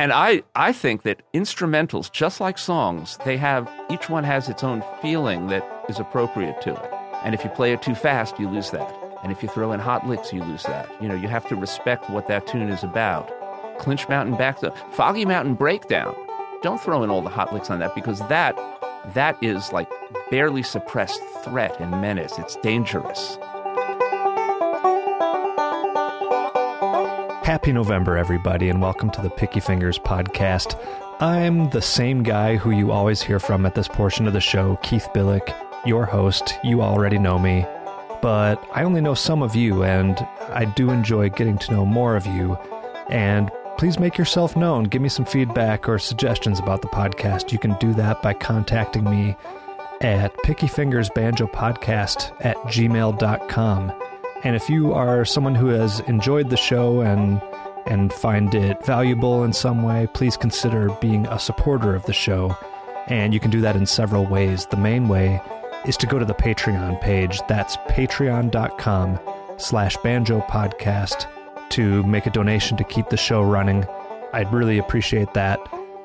And I think that instrumentals, just like songs, they have, each one has its own feeling that is appropriate to it. And if you play it too fast, you lose that. And if you throw in hot licks, you lose that. You know, you have to respect what that tune is about. Clinch Mountain Backstep, Foggy Mountain Breakdown. Don't throw in all the hot licks on that, because that is like barely suppressed threat and menace. It's dangerous. Happy November, everybody, and welcome to the Picky Fingers Podcast. I'm the same guy who you always hear from at this portion of the show, Keith Billick, your host. You already know me, but I only know some of you, and I do enjoy getting to know more of you. And please make yourself known. Give me some feedback or suggestions about the podcast. You can do that by contacting me at pickyfingersbanjopodcast@gmail.com. And if you are someone who has enjoyed the show and find it valuable in some way, please consider being a supporter of the show. And you can do that in several ways. The main way is to go to the Patreon page. That's patreon.com/banjopodcast to make a donation to keep the show running. I'd really appreciate that.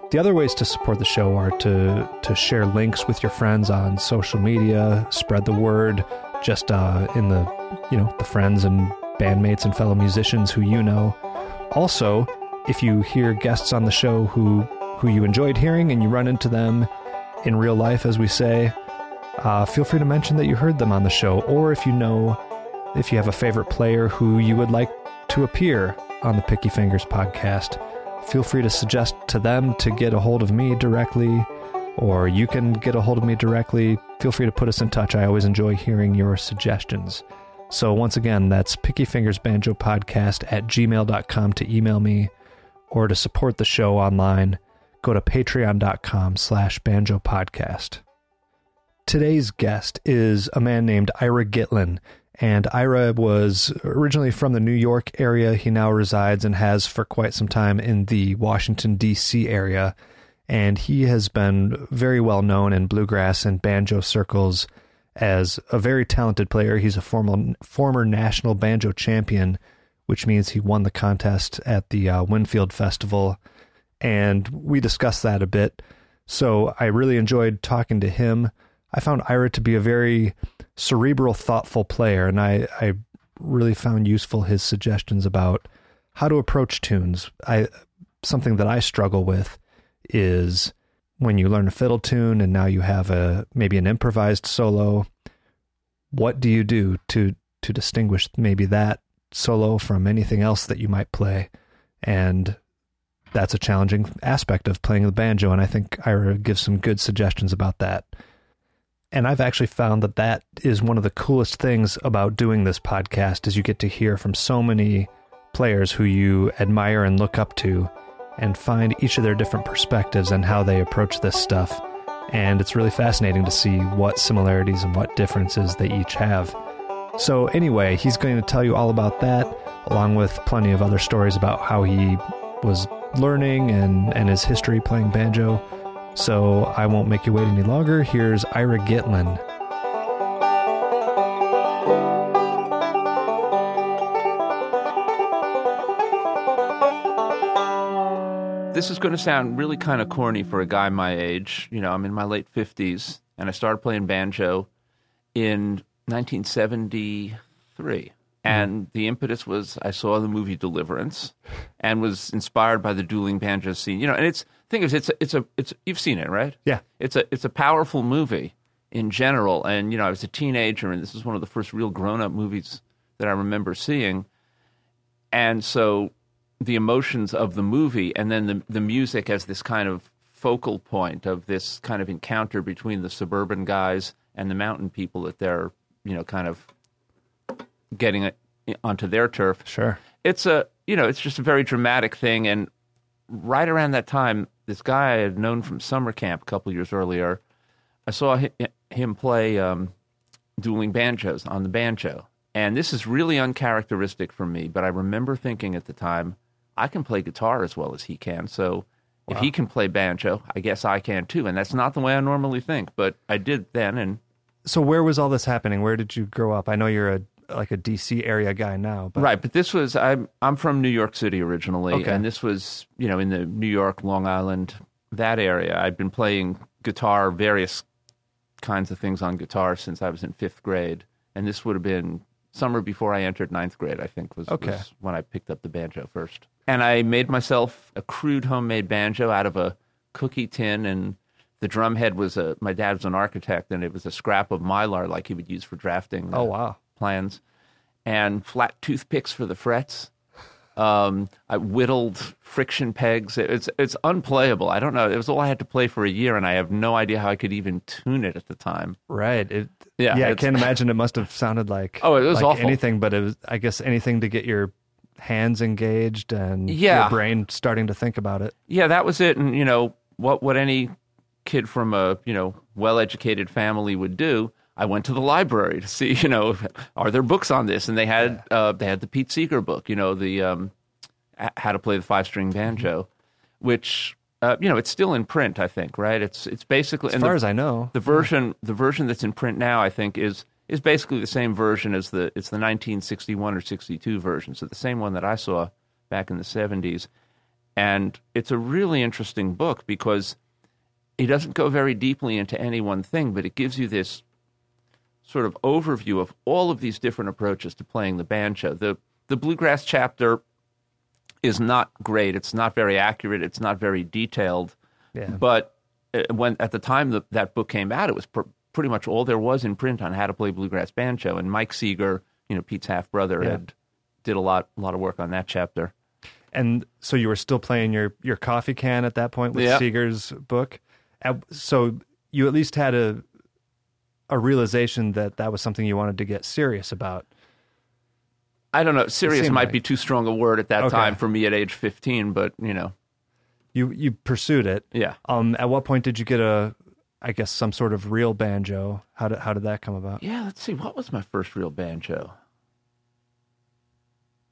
The other ways to support the show are to share links with your friends on social media, spread the word, just in the, you know, the friends and bandmates and fellow musicians who you know. Also, if you hear guests on the show who you enjoyed hearing and you run into them in real life, as we say, feel free to mention that you heard them on the show. Or if you have a favorite player who you would like to appear on the Picky Fingers Podcast, feel free to suggest to them to get a hold of me directly, or you can get a hold of me directly. Feel free to put us in touch. I always enjoy hearing your suggestions. So once again, that's pickyfingersbanjopodcast@gmail.com to email me, or to support the show online, go to patreon.com/banjopodcast. Today's guest is a man named Ira Gitlin, and Ira was originally from the New York area. He now resides and has for quite some time in the Washington, D.C. area. And he has been very well known in bluegrass and banjo circles as a very talented player. He's a former national banjo champion, which means he won the contest at the Winfield Festival. And we discussed that a bit. So I really enjoyed talking to him. I found Ira to be a very cerebral, thoughtful player, and I really found useful his suggestions about how to approach tunes. Something that I struggle with is when you learn a fiddle tune and now you have maybe an improvised solo, what do you do to distinguish maybe that solo from anything else that you might play? And that's a challenging aspect of playing the banjo, and I think Ira gives some good suggestions about that. And I've actually found that is one of the coolest things about doing this podcast, is you get to hear from so many players who you admire and look up to, and find each of their different perspectives and how they approach this stuff. And it's really fascinating to see what similarities and what differences they each have. So anyway, he's going to tell you all about that, along with plenty of other stories about how he was learning and his history playing banjo. So I won't make you wait any longer. Here's Ira Gitlin. This is going to sound really kind of corny for a guy my age. You know, I'm in my late 50s, and I started playing banjo in 1973. And the impetus was I saw the movie Deliverance, and was inspired by the Dueling Banjos scene. You know, and it's you've seen it, right? Yeah. It's a powerful movie in general, and you know, I was a teenager, and this is one of the first real grown-up movies that I remember seeing, and so the emotions of the movie, and then the music as this kind of focal point of this kind of encounter between the suburban guys and the mountain people that they're, you know, kind of getting it onto their turf. Sure. It's just a very dramatic thing. And right around that time, this guy I had known from summer camp a couple years earlier, I saw him play Dueling Banjos on the banjo. And this is really uncharacteristic for me, but I remember thinking at the time, I can play guitar as well as he can. So if he can play banjo, I guess I can too. And that's not the way I normally think, but I did then. And so where was all this happening? Where did you grow up? I know you're a like a DC area guy now. But. Right, but this was, I'm from New York City originally, okay. And this was, you know, in the New York, Long Island, that area. I'd been playing guitar, various kinds of things on guitar since I was in 5th grade, and this would have been summer before I entered 9th grade, I think, was when I picked up the banjo first. And I made myself a crude homemade banjo out of a cookie tin, and the drum head was my dad was an architect, and it was a scrap of mylar like he would use for drafting plans, and flat toothpicks for the frets. I whittled friction pegs. It's unplayable. I don't know. It was all I had to play for a year, and I have no idea how I could even tune it at the time. Right. I can't imagine. It must have sounded like it was like awful. Anything, but it was, I guess, anything to get your hands engaged and your brain starting to think about it. Yeah, that was it. And, you know, what would any kid from a, you know, well-educated family would do, I went to the library to see, you know, are there books on this? And they had the Pete Seeger book, you know, the How to Play the Five-String Banjo, which, you know, it's still in print, I think, right? It's basically... As far as I know. The version that's in print now, I think, is basically the same version as the 1961 or 62 version, so the same one that I saw back in the 70s. And it's a really interesting book because... He doesn't go very deeply into any one thing, but it gives you this sort of overview of all of these different approaches to playing the banjo. The bluegrass chapter is not great. It's not very accurate. It's not very detailed. Yeah. But when at the time that book came out, it was pretty much all there was in print on how to play bluegrass banjo. And Mike Seeger, you know, Pete's half-brother, did a lot of work on that chapter. And so you were still playing your coffee can at that point with Seeger's book? So you at least had a realization that was something you wanted to get serious about. I don't know. Serious might be too strong a word at that time for me at age 15, but, you know. You pursued it. Yeah. At what point did you get some sort of real banjo? How did that come about? Yeah, let's see. What was my first real banjo?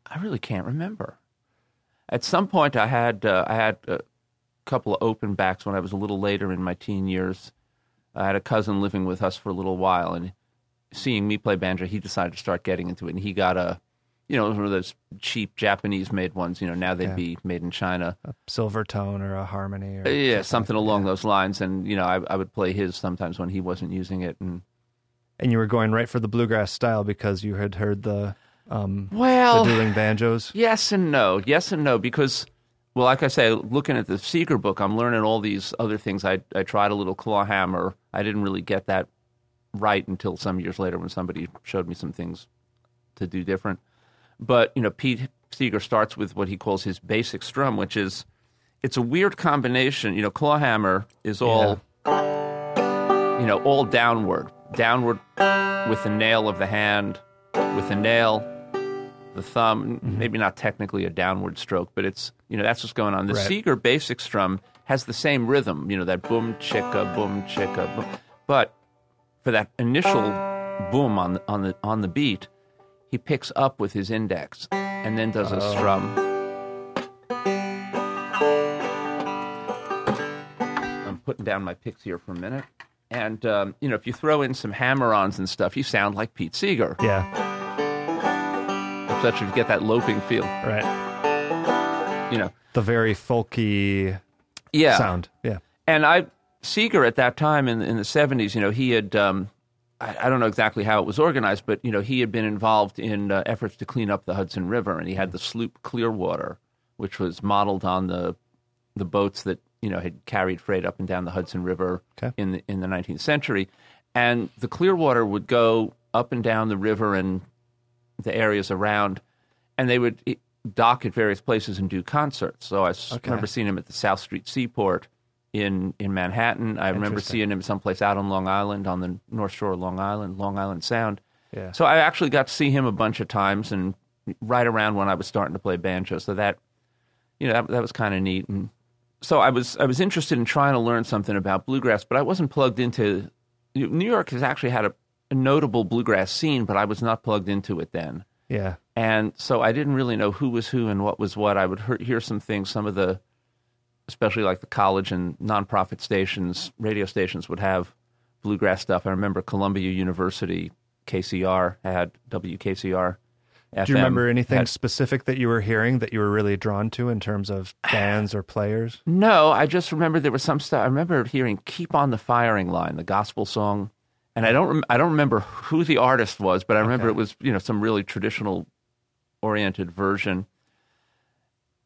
I really can't remember. At some point I had... couple of open backs when I was a little later in my teen years. I had a cousin living with us for a little while, and seeing me play banjo, he decided to start getting into it. And he got one of those cheap Japanese-made ones. You know, now they'd be made in China. A silver tone or a harmony, or something along those lines. And you know, I would play his sometimes when he wasn't using it. And you were going right for the bluegrass style because you had heard the Dueling Banjos. Yes and no, because. Well, like I say, looking at the Seeger book, I'm learning all these other things. I tried a little claw hammer. I didn't really get that right until some years later when somebody showed me some things to do different. But, you know, Pete Seeger starts with what he calls his basic strum, which is, it's a weird combination. You know, claw hammer is all downward with the nail of the hand, with the nail... the thumb, maybe not technically a downward stroke, but it's, you know, that's what's going on. The Seeger basic strum has the same rhythm, you know, that boom, chicka, boom, chicka, boom. But for that initial boom on the beat, he picks up with his index and then does a strum. I'm putting down my picks here for a minute. And, you know, if you throw in some hammer-ons and stuff, you sound like Pete Seeger. Yeah. That you get that loping feel, right? You know, the very folky sound. Yeah, and Seeger at that time in the 70s, you know, he had I don't know exactly how it was organized, but you know, he had been involved in efforts to clean up the Hudson River, and he had the sloop Clearwater, which was modeled on the boats that you know had carried freight up and down the Hudson River in the 19th century, and the Clearwater would go up and down the river and the areas around, and they would dock at various places and do concerts. So I remember seeing him at the South Street Seaport in Manhattan. I remember seeing him someplace out on Long Island, on the North Shore of Long Island, Long Island Sound. Yeah. So I actually got to see him a bunch of times, and right around when I was starting to play banjo. So that, you know, that was kind of neat. And so I was interested in trying to learn something about bluegrass, but I wasn't plugged into... New York has actually had a notable bluegrass scene, but I was not plugged into it then. Yeah. And so I didn't really know who was who and what was what. I would hear some things, some of the, especially like the college and nonprofit stations, radio stations would have bluegrass stuff. I remember Columbia University KCR had, WKCR FM. Do you remember anything specific that you were hearing that you were really drawn to in terms of bands or players? No, I just remember there was some stuff. I remember hearing Keep on the Firing Line, the gospel song. And I don't remember who the artist was, but I remember it was, you know, some really traditional-oriented version.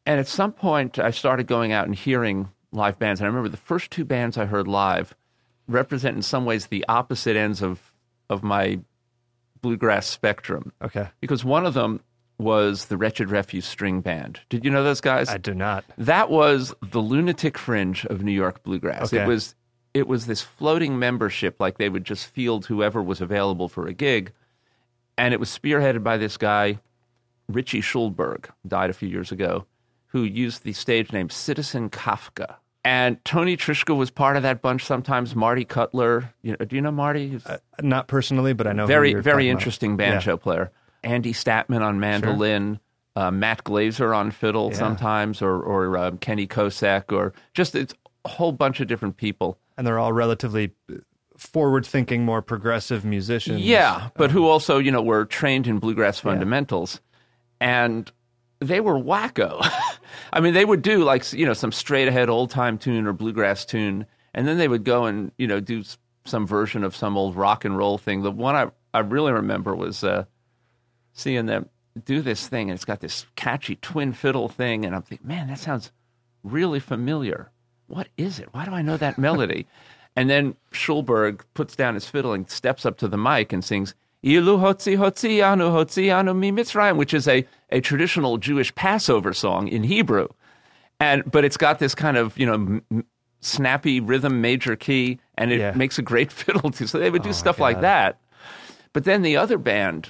And at some point, I started going out and hearing live bands. And I remember the first two bands I heard live represent in some ways the opposite ends of my bluegrass spectrum. Okay. Because one of them was the Wretched Refuge String Band. Did you know those guys? I do not. That was the lunatic fringe of New York bluegrass. Okay. It was this floating membership, like they would just field whoever was available for a gig. And it was spearheaded by this guy, Richie Schulberg, died a few years ago, who used the stage name Citizen Kafka. And Tony Trishka was part of that bunch sometimes, Marty Cutler. Do you know Marty? Not personally, but I know Very interesting banjo player. Andy Statman on mandolin. Sure. Matt Glazer on fiddle sometimes, or Kenny Kosack, or just it's a whole bunch of different people. And they're all relatively forward-thinking, more progressive musicians. Yeah, but who also, you know, were trained in bluegrass fundamentals. And they were wacko. I mean, they would do, like, you know, some straight-ahead old-time tune or bluegrass tune, and then they would go and, you know, do some version of some old rock and roll thing. The one I really remember was seeing them do this thing, and it's got this catchy twin fiddle thing, and I'm thinking, man, that sounds really familiar. What is it? Why do I know that melody? And then Schulberg puts down his fiddle and steps up to the mic and sings, Ilu hotzi anu mi mitzrayim, which is a traditional Jewish Passover song in Hebrew. But it's got this kind of, you know, snappy rhythm major key, and it makes a great fiddle too. So they would do stuff like that. But then the other band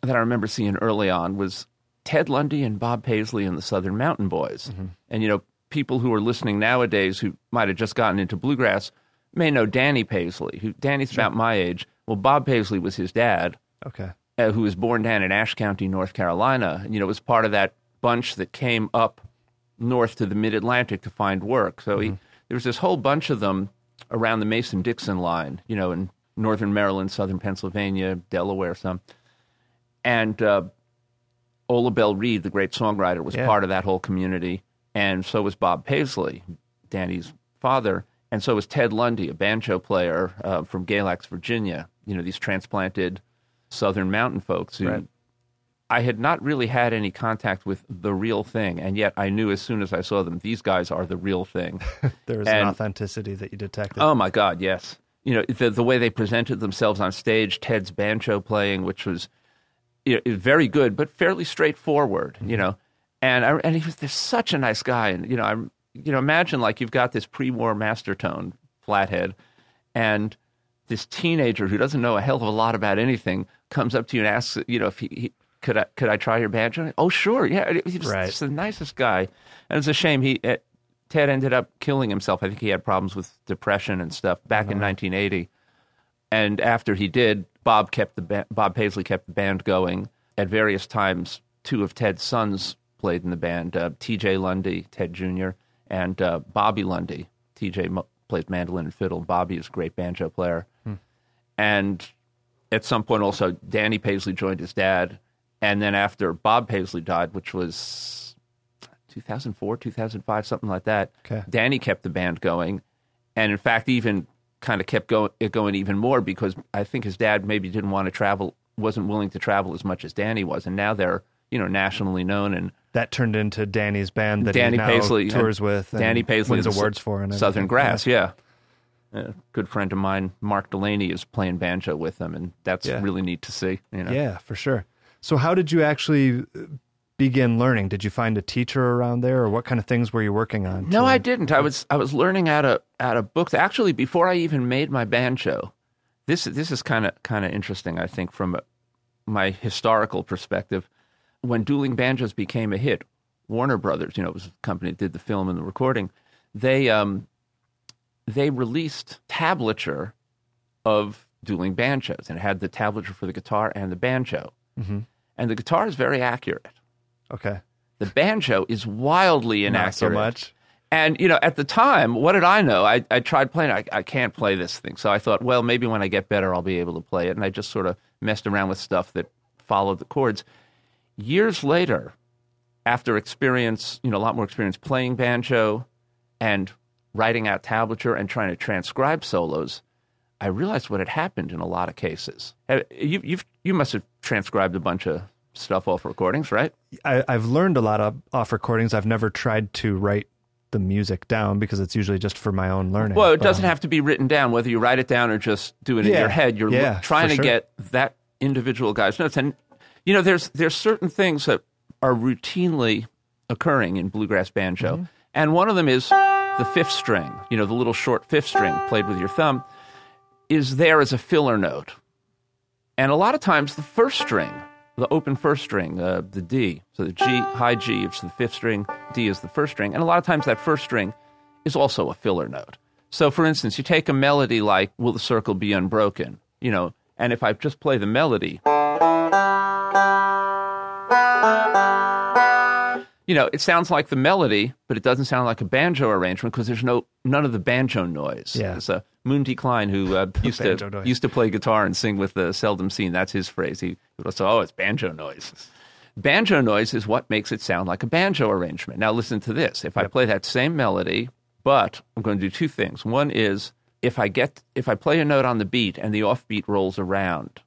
that I remember seeing early on was Ted Lundy and Bob Paisley and the Southern Mountain Boys. Mm-hmm. And, you know, people who are listening nowadays who might have just gotten into bluegrass may know Danny Paisley, who Danny's about my age. Well, Bob Paisley was his dad, who was born down in Ashe County, North Carolina. And, you know, was part of that bunch that came up north to the Mid-Atlantic to find work. So there was this whole bunch of them around the Mason-Dixon line, you know, in northern Maryland, southern Pennsylvania, Delaware, some. And Ola Belle Reed, the great songwriter, was part of that whole community. And so was Bob Paisley, Danny's father, and so was Ted Lundy, a banjo player from Galax, Virginia. You know, these transplanted Southern Mountain folks who I had not really had any contact with the real thing, and yet I knew as soon as I saw them, these guys are the real thing. There was an authenticity that you detected. Oh my God, yes. You know, the way they presented themselves on stage, Ted's banjo playing, which was, you know, very good, but fairly straightforward, you know. And he was such a nice guy, and you know, imagine like you've got this pre-war master tone flathead, and this teenager who doesn't know a hell of a lot about anything comes up to you and asks, you know, if could I try your banjo? Oh sure, yeah. He was just the nicest guy, and it's a shame Ted ended up killing himself. I think he had problems with depression and stuff back in 1980, and after he did, Bob Paisley kept the band going. At various times, two of Ted's sons played in the band, T.J. Lundy, Ted Jr., and Bobby Lundy. T.J. played mandolin and fiddle. Bobby is a great banjo player. And at some point also, Danny Paisley joined his dad. And then after Bob Paisley died, which was 2004, 2005, something like that, Danny kept the band going. And in fact, even kind of kept it going even more, because I think his dad maybe didn't want to travel, wasn't willing to travel as much as Danny was. And now they're, you know, nationally known, and that turned into Danny's band that Danny Paisley tours with. Danny Paisley wins awards for and Southern Grass, A good friend of mine, Mark Delaney, is playing banjo with them, and that's really neat to see. You know? Yeah, for sure. So how did you actually begin learning? Did you find a teacher around there, or what kind of things were you working on? No, I didn't. I was learning out of books. Actually, before I even made my banjo, this is kind of interesting, I think, from my historical perspective. When Dueling Banjos became a hit, Warner Brothers, you know, it was the company that did the film and the recording, they released tablature of Dueling Banjos, and it had the tablature for the guitar and the banjo. Mm-hmm. And the guitar is very accurate. Okay. The banjo is wildly inaccurate. Not so much. And, you know, at the time, what did I know? I tried playing it. I can't play this thing. So I thought, well, maybe when I get better, I'll be able to play it. And I just sort of messed around with stuff that followed the chords. Years later, after experience, you know, a lot more experience playing banjo and writing out tablature and trying to transcribe solos, I realized what had happened in a lot of cases. You must have transcribed a bunch of stuff off recordings, right? I've learned a lot off recordings. I've never tried to write the music down because it's usually just for my own learning. Well, it doesn't have to be written down, whether you write it down or just do it in your head. You're trying to get that individual guy's notes. And, you know, there's certain things that are routinely occurring in bluegrass banjo. Mm-hmm. And one of them is the fifth string, you know, the little short fifth string played with your thumb is there as a filler note. And a lot of times the first string, the open first string, the D. So the G, high G is the fifth string, D is the first string. And a lot of times that first string is also a filler note. So for instance, you take a melody like, Will the Circle Be Unbroken? You know, and if I just play the melody, you know, it sounds like the melody, but it doesn't sound like a banjo arrangement because there's none of the banjo noise. Yeah. So Moondy Klein, who used to play guitar and sing with the Seldom Seen, that's his phrase. He would say, oh, it's banjo noise. Banjo noise is what makes it sound like a banjo arrangement. Now listen to this. If I play that same melody, but I'm going to do two things. One is if I play a note on the beat and the offbeat rolls around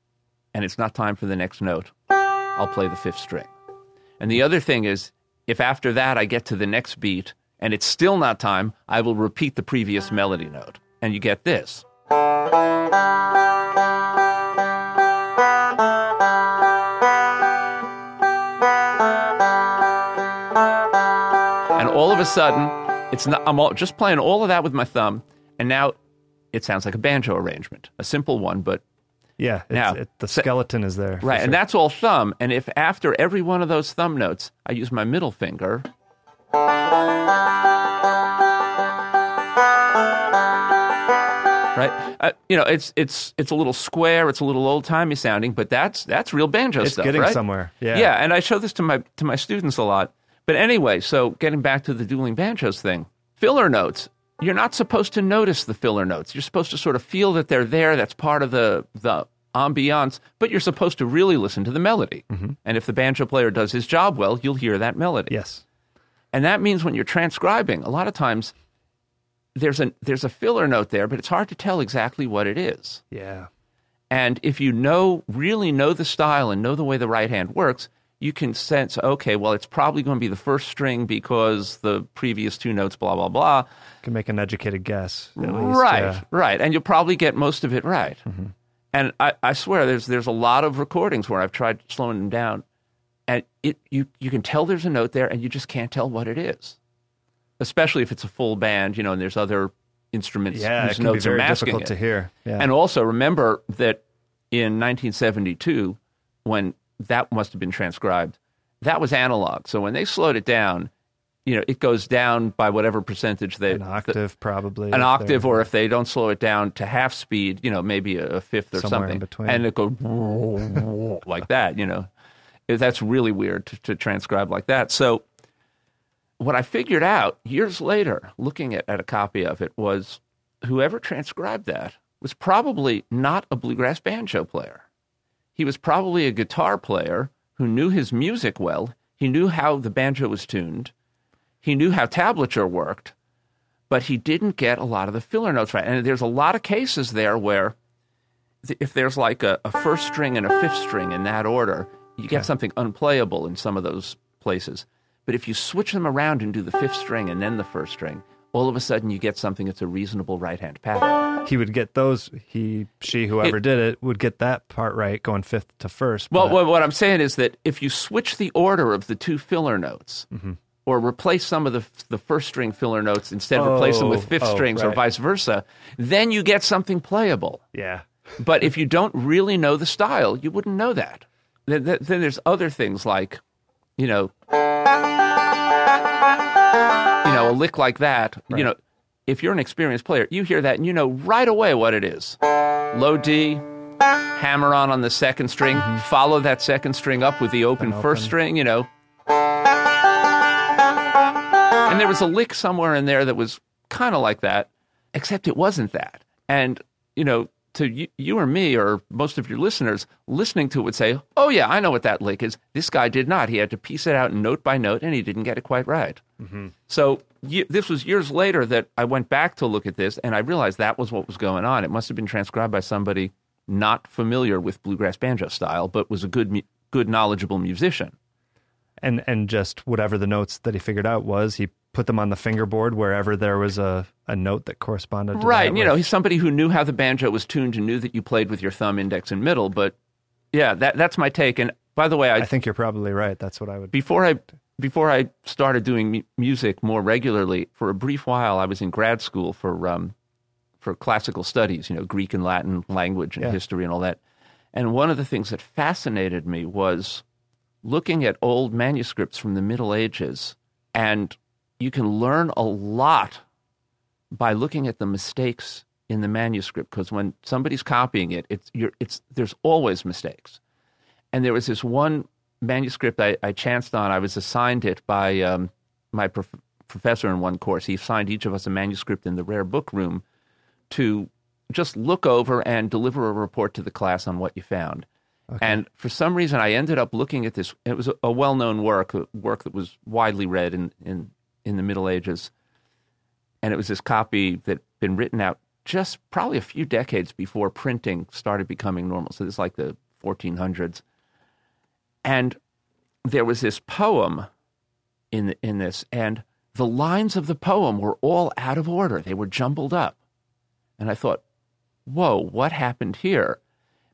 and it's not time for the next note, I'll play the fifth string. And the other thing is, if after that I get to the next beat and it's still not time, I will repeat the previous melody note. And you get this. And all of a sudden, I'm just playing all of that with my thumb, and now it sounds like a banjo arrangement. A simple one, but... Yeah, the skeleton is there. Right, and that's all thumb. And if after every one of those thumb notes, I use my middle finger, right? You know, it's a little square, it's a little old-timey sounding, but that's real banjo stuff, right? It's getting somewhere, yeah. Yeah, and I show this to my students a lot. But anyway, so getting back to the dueling banjos thing, filler notes. You're not supposed to notice the filler notes. You're supposed to sort of feel that they're there. That's part of the ambiance. But you're supposed to really listen to the melody. Mm-hmm. And if the banjo player does his job well, you'll hear that melody. Yes. And that means when you're transcribing, a lot of times there's a filler note there, but it's hard to tell exactly what it is. Yeah. And if you really know the style and know the way the right hand works, you can sense, okay, well, it's probably going to be the first string because the previous two notes, blah, blah, blah. You can make an educated guess. Right. And you'll probably get most of it right. Mm-hmm. And I swear there's a lot of recordings where I've tried slowing them down, and you can tell there's a note there, and you just can't tell what it is, especially if it's a full band, you know, and there's other instruments whose notes are masking it. Yeah, it can be very difficult to hear. Yeah. And also remember that in 1972, when... that must have been transcribed. That was analog. So when they slowed it down, you know, it goes down by whatever percentage they... An octave, probably. An octave, or if they don't slow it down to half speed, you know, maybe a fifth or somewhere something. In between. And it goes like that, you know. That's really weird to transcribe like that. So what I figured out years later, looking at a copy of it, was whoever transcribed that was probably not a bluegrass banjo player. He was probably a guitar player who knew his music well. He knew how the banjo was tuned. He knew how tablature worked, but he didn't get a lot of the filler notes right. And there's a lot of cases there where if there's like a first string and a fifth string in that order, you get something unplayable in some of those places. But if you switch them around and do the fifth string and then the first string, all of a sudden you get something that's a reasonable right-hand pattern. He would get those, whoever did it, would get that part right, going fifth to first. Well, what I'm saying is that if you switch the order of the two filler notes, mm-hmm. or replace some of the first string filler notes, instead replace them with fifth strings, right. or vice versa, then you get something playable. Yeah. But if you don't really know the style, you wouldn't know that. Then there's other things like, you know... a lick like that, right. You know, if you're an experienced player, you hear that and you know right away what it is. Low D, hammer on the second string, mm-hmm. follow that second string up with the open first string, you know. And there was a lick somewhere in there that was kind of like that, except it wasn't that. And, you know, to you or me or most of your listeners listening to it would say, oh, yeah, I know what that lick is. This guy did not. He had to piece it out note by note, and he didn't get it quite right. Mm-hmm. So this was years later that I went back to look at this, and I realized that was what was going on. It must have been transcribed by somebody not familiar with bluegrass banjo style, but was a good knowledgeable musician. And just whatever the notes that he figured out was, he put them on the fingerboard wherever there was a note that corresponded to right, that. You know, he's somebody who knew how the banjo was tuned and knew that you played with your thumb, index, and middle. But yeah, that's my take. And by the way, I think you're probably right. That's what I would... Before I started doing music more regularly, for a brief while, I was in grad school for classical studies, you know, Greek and Latin language and history and all that. And one of the things that fascinated me was looking at old manuscripts from the Middle Ages, and you can learn a lot by looking at the mistakes in the manuscript, because when somebody's copying it, there's always mistakes. And there was this one manuscript I chanced on. I was assigned it by my professor in one course. He assigned each of us a manuscript in the rare book room to just look over and deliver a report to the class on what you found. Okay. And for some reason, I ended up looking at this. It was a well-known work that was widely read in the Middle Ages. And it was this copy that had been written out just probably a few decades before printing started becoming normal. So this is like the 1400s. And there was this poem in this, and the lines of the poem were all out of order. They were jumbled up. And I thought, whoa, what happened here?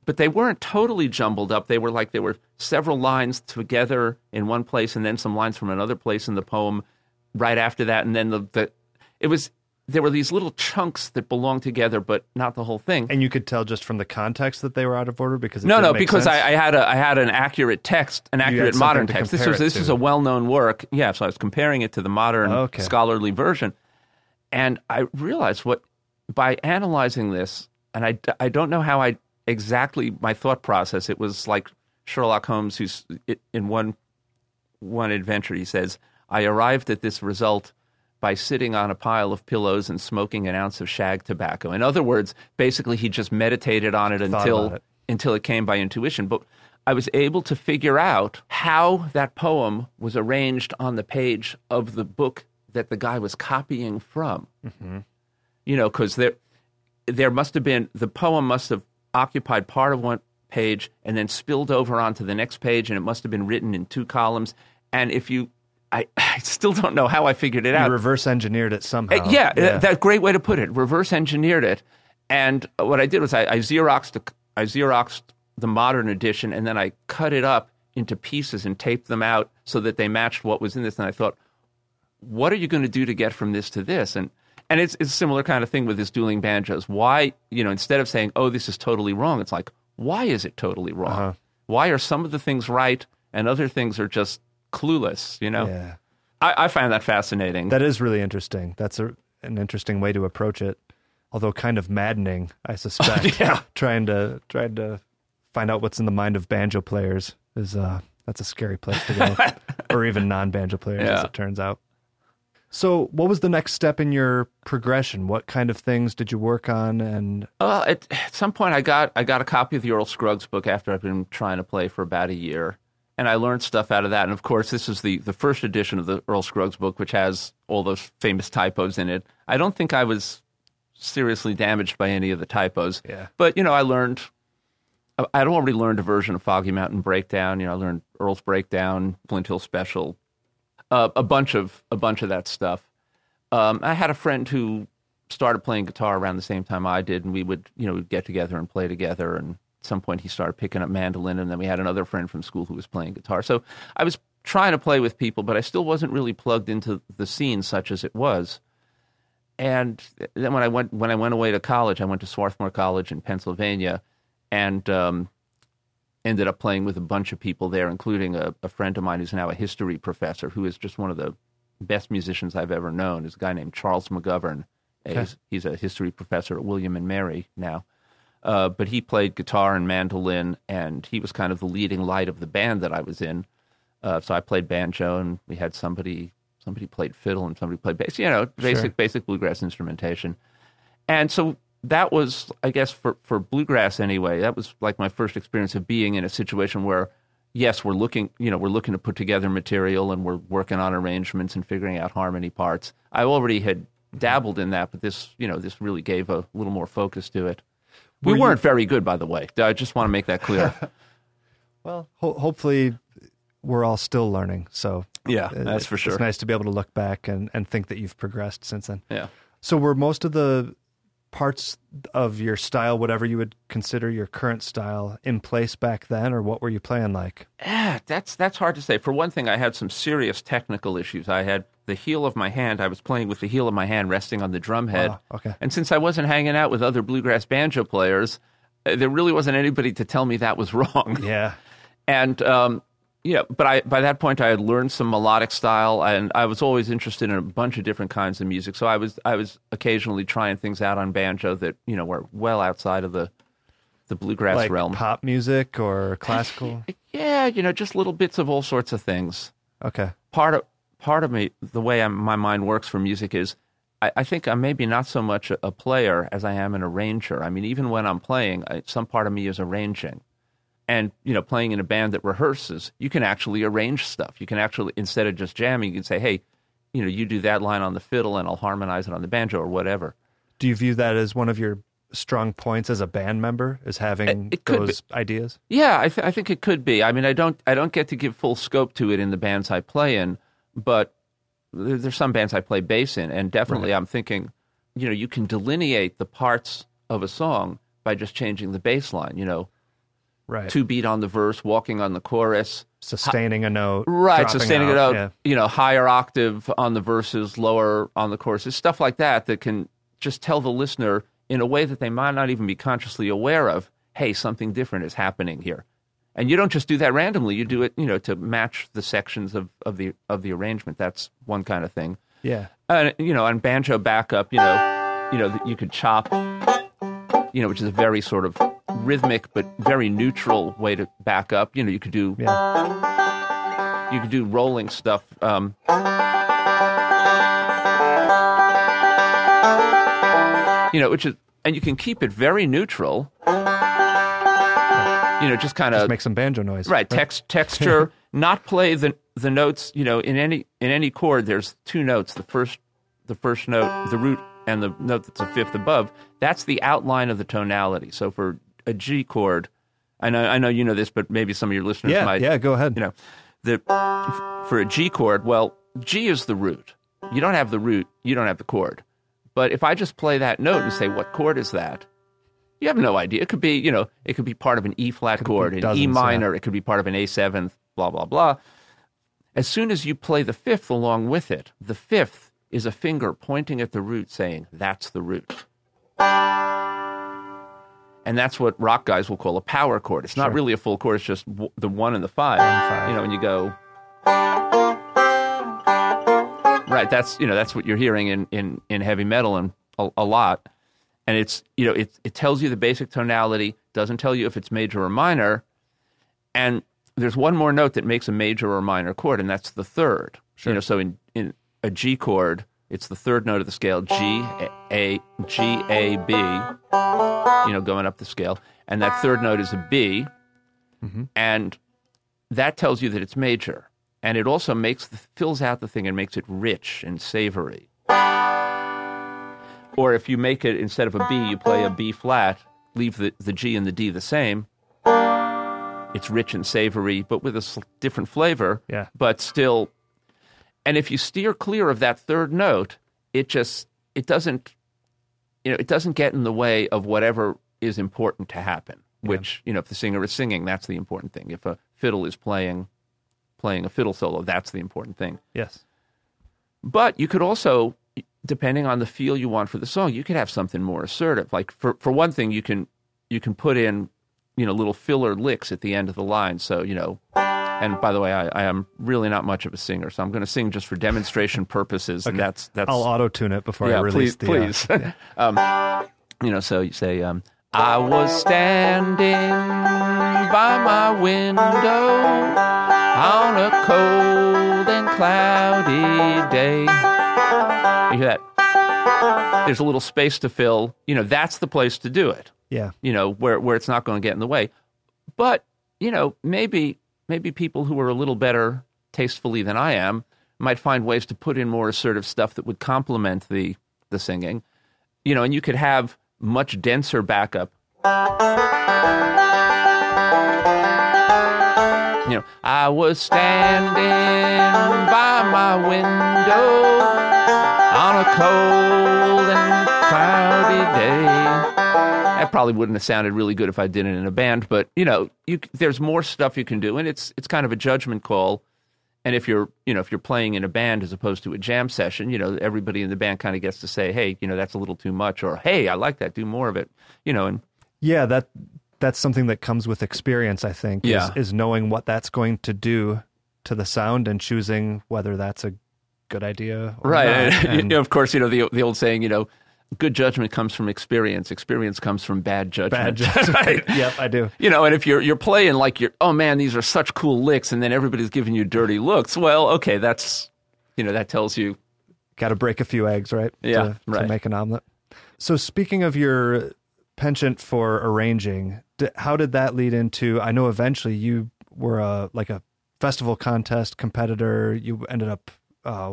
But they weren't totally jumbled up. They were like there were several lines together in one place and then some lines from another place in the poem right after that. And then there were these little chunks that belonged together, but not the whole thing. And you could tell just from the context that they were out of order because I had an accurate text, an accurate modern text. This is a well-known work. Yeah, so I was comparing it to the modern scholarly version. And I realized by analyzing this, and I don't know how I exactly my thought process, it was like Sherlock Holmes, who's in one adventure, he says, I arrived at this result by sitting on a pile of pillows and smoking an ounce of shag tobacco. In other words, basically he just meditated on it until it came by intuition. But I was able to figure out how that poem was arranged on the page of the book that the guy was copying from. Mm-hmm. You know, because there must have been, the poem must have occupied part of one page and then spilled over onto the next page, and it must have been written in two columns. And I still don't know how I figured it out. You reverse engineered it somehow. That great way to put it, reverse engineered it. And what I did was I Xeroxed the modern edition, and then I cut it up into pieces and taped them out so that they matched what was in this. And I thought, what are you going to do to get from this to this? And it's a similar kind of thing with this Dueling Banjos. Why, you know, instead of saying, oh, this is totally wrong, it's like, why is it totally wrong? Uh-huh. Why are some of the things right and other things are just clueless, you know? Yeah. I find that fascinating. That is really interesting. That's an interesting way to approach it, although kind of maddening, I suspect. Yeah. Trying to find out what's in the mind of banjo players is that's a scary place to go, or even non-banjo players, as it turns out. So what was the next step in your progression? What kind of things did you work on? And at some point, I got a copy of the Earl Scruggs book after I'd been trying to play for about a year, and I learned stuff out of that. And, of course, this is the first edition of the Earl Scruggs book, which has all those famous typos in it. I don't think I was seriously damaged by any of the typos. Yeah. But, you know, I'd already learned a version of Foggy Mountain Breakdown. You know, I learned Earl's Breakdown, Flint Hill Special, a bunch of that stuff. I had a friend who started playing guitar around the same time I did, and we would, you know, we'd get together and play together. And at some point, he started picking up mandolin, and then we had another friend from school who was playing guitar. So I was trying to play with people, but I still wasn't really plugged into the scene such as it was. And then when I went away to college, I went to Swarthmore College in Pennsylvania, and ended up playing with a bunch of people there, including a friend of mine who's now a history professor, who is just one of the best musicians I've ever known. Is a guy named Charles McGovern. Okay. He's a history professor at William and Mary now. But he played guitar and mandolin, and he was kind of the leading light of the band that I was in. So I played banjo, and we had somebody somebody played fiddle and somebody played bass, you know, basic bluegrass instrumentation. And so that was, I guess, for bluegrass anyway, that was like my first experience of being in a situation where, yes, we're looking to put together material and we're working on arrangements and figuring out harmony parts. I already had dabbled in that, but this really gave a little more focus to it. We weren't very good, by the way. I just want to make that clear. Well, hopefully we're all still learning. So yeah, that's for sure. It's nice to be able to look back and think that you've progressed since then. Yeah. So were most of the parts of your style, whatever you would consider your current style, in place back then, or what were you playing like? That's hard to say. For one thing, I had some serious technical issues. I had the heel of my hand. I was playing with the heel of my hand resting on the drum head. Oh, okay. And since I wasn't hanging out with other bluegrass banjo players, there really wasn't anybody to tell me that was wrong. Yeah. And but by that point I had learned some melodic style, and I was always interested in a bunch of different kinds of music. So I was occasionally trying things out on banjo that, you know, were well outside of the bluegrass realm. Like pop music or classical? Yeah, you know, just little bits of all sorts of things. Okay. Part of me, the way my mind works for music is, I think I'm maybe not so much a player as I am an arranger. I mean, even when I'm playing, some part of me is arranging. And, you know, playing in a band that rehearses, you can actually arrange stuff. You can actually, instead of just jamming, you can say, hey, you know, you do that line on the fiddle and I'll harmonize it on the banjo or whatever. Do you view that as one of your strong points as a band member, is having those ideas? Yeah, I think it could be. I mean, I don't get to give full scope to it in the bands I play in, but there's some bands I play bass in, and definitely I'm thinking, you know, you can delineate the parts of a song by just changing the bass line, you know. Right. 2-beat on the verse, walking on the chorus. Sustaining a note. Right, sustaining a note, yeah. You know, higher octave on the verses, lower on the choruses, stuff like that can just tell the listener in a way that they might not even be consciously aware of, hey, something different is happening here. And you don't just do that randomly. You do it, you know, to match the sections of the arrangement. That's one kind of thing. Yeah. And, you know, on banjo backup, you know, you could chop, you know, which is a very sort of rhythmic but very neutral way to back up. You know, you could do rolling stuff. You know, which is, and you can keep it very neutral. You know, just kind of make some banjo noise. Right, texture. Not play the notes. You know, in any chord, there's two notes. The first note, the root, and the note that's a fifth above. That's the outline of the tonality. So for a G chord, I know you know this, but maybe some of your listeners might. Yeah, go ahead. You know, for a G chord, well, G is the root. You don't have the root, you don't have the chord. But if I just play that note and say, what chord is that? You have no idea. It could be, you know, it could be part of an E flat chord, an E minor. It could be part of an A seventh, blah, blah, blah. As soon as you play the fifth along with it, the fifth is a finger pointing at the root saying, that's the root. And that's what rock guys will call a power chord. It's not really a full chord, it's just the one and the five. You know, and you go... Right, that's, you know, that's what you're hearing in heavy metal and a lot. And it's, you know, it tells you the basic tonality, doesn't tell you if it's major or minor. And there's one more note that makes a major or minor chord, and that's the third. Sure. You know, so in a G chord, it's the third note of the scale, G, A, B, you know, going up the scale. And that third note is a B, and that tells you that it's major. And it also fills out the thing and makes it rich and savory. Or if you make it, instead of a B, you play a B flat, leave the G and the D the same. It's rich and savory, but with a different flavor, but still... And if you steer clear of that third note, it doesn't get in the way of whatever is important to happen. Which, you know, if the singer is singing, that's the important thing. If a fiddle is playing a fiddle solo, that's the important thing. Yes. But you could also, depending on the feel you want for the song, you could have something more assertive. Like for one thing, you can put in, you know, little filler licks at the end of the line. So, you know. And by the way, I am really not much of a singer, so I'm going to sing just for demonstration purposes. Okay. And that's I'll auto-tune it before I release please. You know, so you say, I was standing by my window on a cold and cloudy day. You hear that? There's a little space to fill. You know, that's the place to do it. Yeah. You know, where it's not going to get in the way. But, you know, maybe people who are a little better tastefully than I am might find ways to put in more assertive stuff that would complement the singing. You know, and you could have much denser backup. You know, I was standing by my window on a cold and cloudy day. That probably wouldn't have sounded really good if I did it in a band, but, you know, there's more stuff you can do, and it's kind of a judgment call. And if you're, you know, if you're playing in a band as opposed to a jam session, you know, everybody in the band kind of gets to say, hey, you know, that's a little too much, or hey, I like that, do more of it, you know. And yeah, that's something that comes with experience, I think, is knowing what that's going to do to the sound and choosing whether that's a good idea or not. And, you know, of course, you know, the old saying, you know, good judgment comes from experience. Experience comes from bad judgment. Bad judgment. Right? Yep, I do. You know, and if you're playing like you're, oh man, these are such cool licks, and then everybody's giving you dirty looks, well, okay, that's, you know, that tells you. Got to break a few eggs, right? Yeah, to make an omelet. So speaking of your penchant for arranging, how did that lead into, I know eventually you were a festival contest competitor. You ended up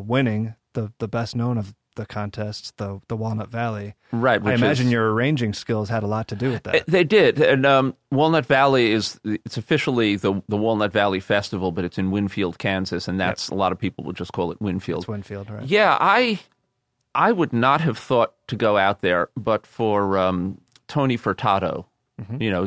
winning the best known of the contest, the Walnut Valley. Right. I imagine your arranging skills had a lot to do with that. They did. And Walnut Valley it's officially the Walnut Valley Festival, but it's in Winfield, Kansas. And that's a lot of people would just call it Winfield. It's Winfield, right. Yeah. I would not have thought to go out there, but for Tony Furtado, mm-hmm. you know,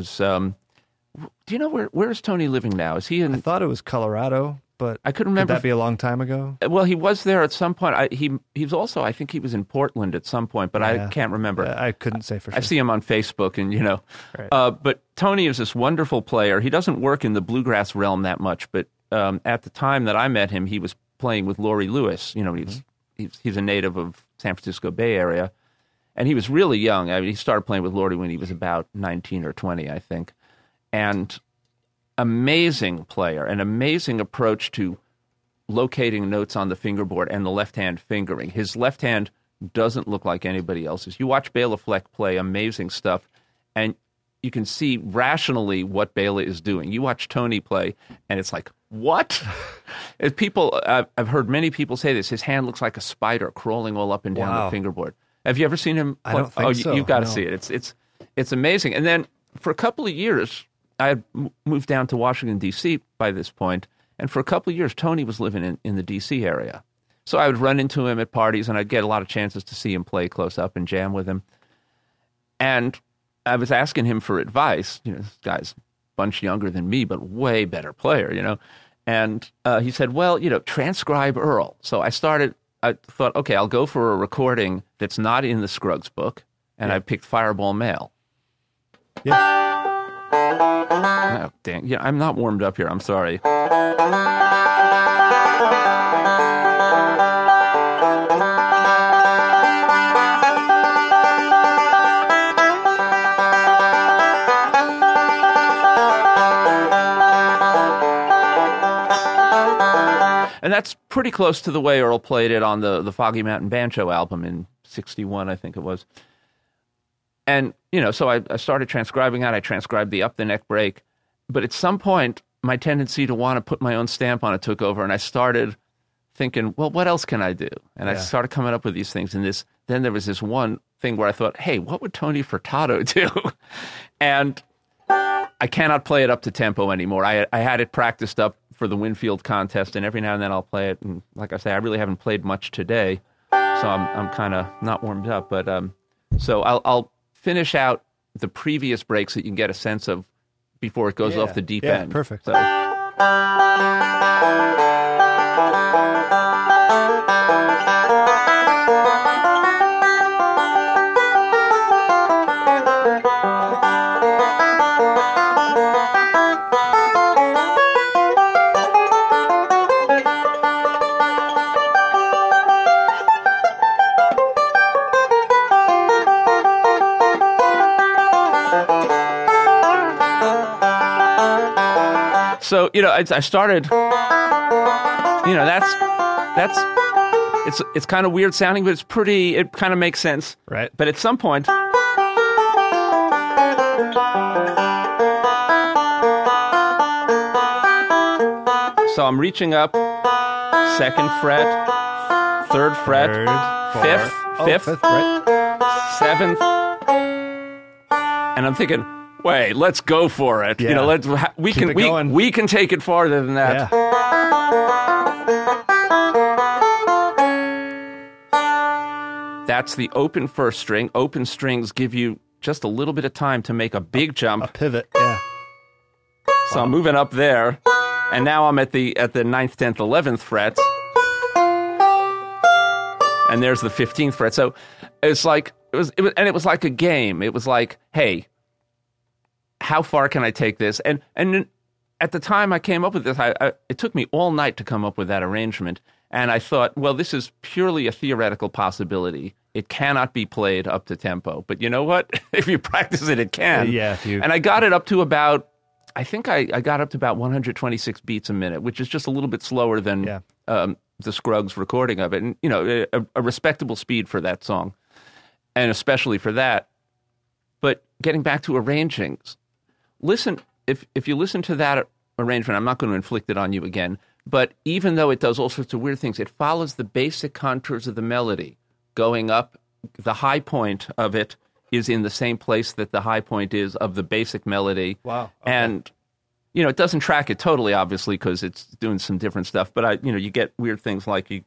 do you know where is Tony living now? Is he in? I thought it was Colorado. But I couldn't remember. Could that be a long time ago? Well, he was there at some point. He was also, I think he was in Portland at some point, but I can't remember. I couldn't say for sure. I see him on Facebook and, you know. Right. But Tony is this wonderful player. He doesn't work in the bluegrass realm that much, but at the time that I met him, he was playing with Laurie Lewis. You know, he's a native of San Francisco Bay Area, and he was really young. I mean, he started playing with Laurie when he was about 19 or 20, I think, and amazing player, an amazing approach to locating notes on the fingerboard and the left-hand fingering. His left hand doesn't look like anybody else's. You watch Bela Fleck play amazing stuff, and you can see rationally what Bela is doing. You watch Tony play, and it's like, what? I've heard many people say this. His hand looks like a spider crawling all up and down the fingerboard. Have you ever seen him play? I don't think so. You've got to see it. It's amazing. And then for a couple of years, I had moved down to Washington, D.C. by this point, and for a couple of years, Tony was living in the D.C. area. So I would run into him at parties, and I'd get a lot of chances to see him play close up and jam with him. And I was asking him for advice. You know, this guy's a bunch younger than me, but way better player, you know. And he said, well, you know, transcribe Earl. So I thought, okay, I'll go for a recording that's not in the Scruggs book, and I picked Fireball Mail. Yeah. Oh, dang. Yeah, I'm not warmed up here. I'm sorry. And that's pretty close to the way Earl played it on the Foggy Mountain Banjo album in 61, I think it was. And, you know, so I started transcribing that. I transcribed the up the neck break. But at some point, my tendency to want to put my own stamp on it took over. And I started thinking, well, what else can I do? And I started coming up with these things. And then there was this one thing where I thought, hey, what would Tony Furtado do? And I cannot play it up to tempo anymore. I had it practiced up for the Winfield contest. And every now and then I'll play it. And like I say, I really haven't played much today. So I'm kind of not warmed up. But so I'll finish out the previous breaks that you can get a sense of before it goes off the deep end. Yeah, perfect. So. So, you know, I started, you know, that's That's it's kind of weird sounding, but it's pretty. It kind of makes sense, right? But at some point, so I'm reaching up, second fret, third fret, fifth fret, seventh, and I'm thinking, wait, let's go for it. Yeah. You know, we can take it farther than that. Yeah. That's the open first string. Open strings give you just a little bit of time to make a big jump, a pivot. Yeah. So I'm moving up there, and now I'm at the 9th, 10th, 11th frets, and there's the 15th fret. So it's like it was like a game. It was like, hey, how far can I take this? And at the time I came up with this, it took me all night to come up with that arrangement. And I thought, well, this is purely a theoretical possibility. It cannot be played up to tempo. But you know what? If you practice it, it can. Yeah. And I got it up to about, I think I got up to about 126 beats a minute, which is just a little bit slower than the Scruggs recording of it. And, you know, a respectable speed for that song, and especially for that. But getting back to arrangings, listen, if you listen to that arrangement, I'm not going to inflict it on you again, but even though it does all sorts of weird things, it follows the basic contours of the melody going up. The high point of it is in the same place that the high point is of the basic melody. Wow. Okay. And, you know, it doesn't track it totally, obviously, because it's doing some different stuff, but, you get weird things like, you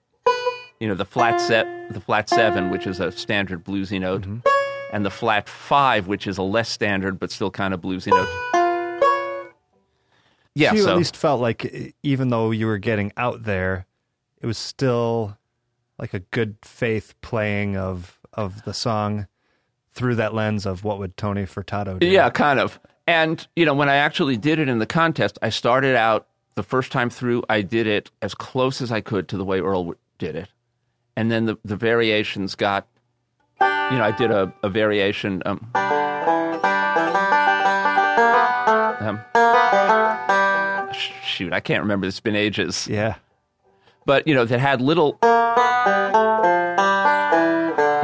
know, the flat seven, which is a standard bluesy note, mm-hmm. and the flat five, which is a less standard but still kind of bluesy note. Yeah, so you at least felt like even though you were getting out there, it was still like a good faith playing of the song through that lens of what would Tony Furtado do. Yeah, kind of. And, you know, when I actually did it in the contest, I started out the first time through, I did it as close as I could to the way Earl did it. And then the variations got, you know, I did a variation. Shoot, I can't remember. It's been ages. Yeah. But, you know, that had little, you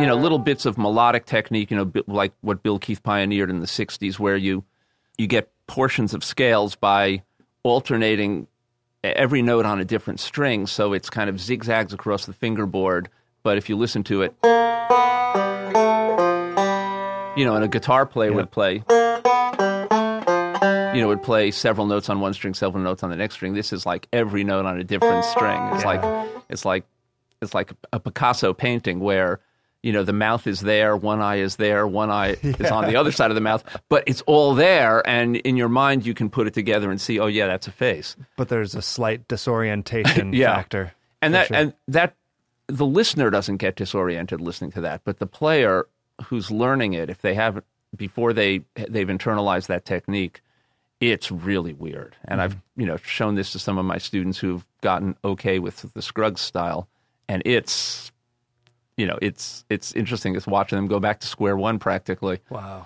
know, little bits of melodic technique, you know, like what Bill Keith pioneered in the 60s, where you get portions of scales by alternating every note on a different string. So it's kind of zigzags across the fingerboard. But if you listen to it, you know, and a guitar player would play, you know, would play several notes on one string, several notes on the next string. This is like every note on a different string. It's like a Picasso painting where, you know, the mouth is there, one eye is there, one eye is on the other side of the mouth, but it's all there, and in your mind you can put it together and see, oh yeah, that's a face. But there's a slight disorientation factor. And the listener doesn't get disoriented listening to that, but the player who's learning it, if they haven't before they've internalized that technique, it's really weird. And I've, you know, shown this to some of my students who've gotten okay with the Scruggs style, and it's, you know, it's interesting. It's watching them go back to square one practically. Wow.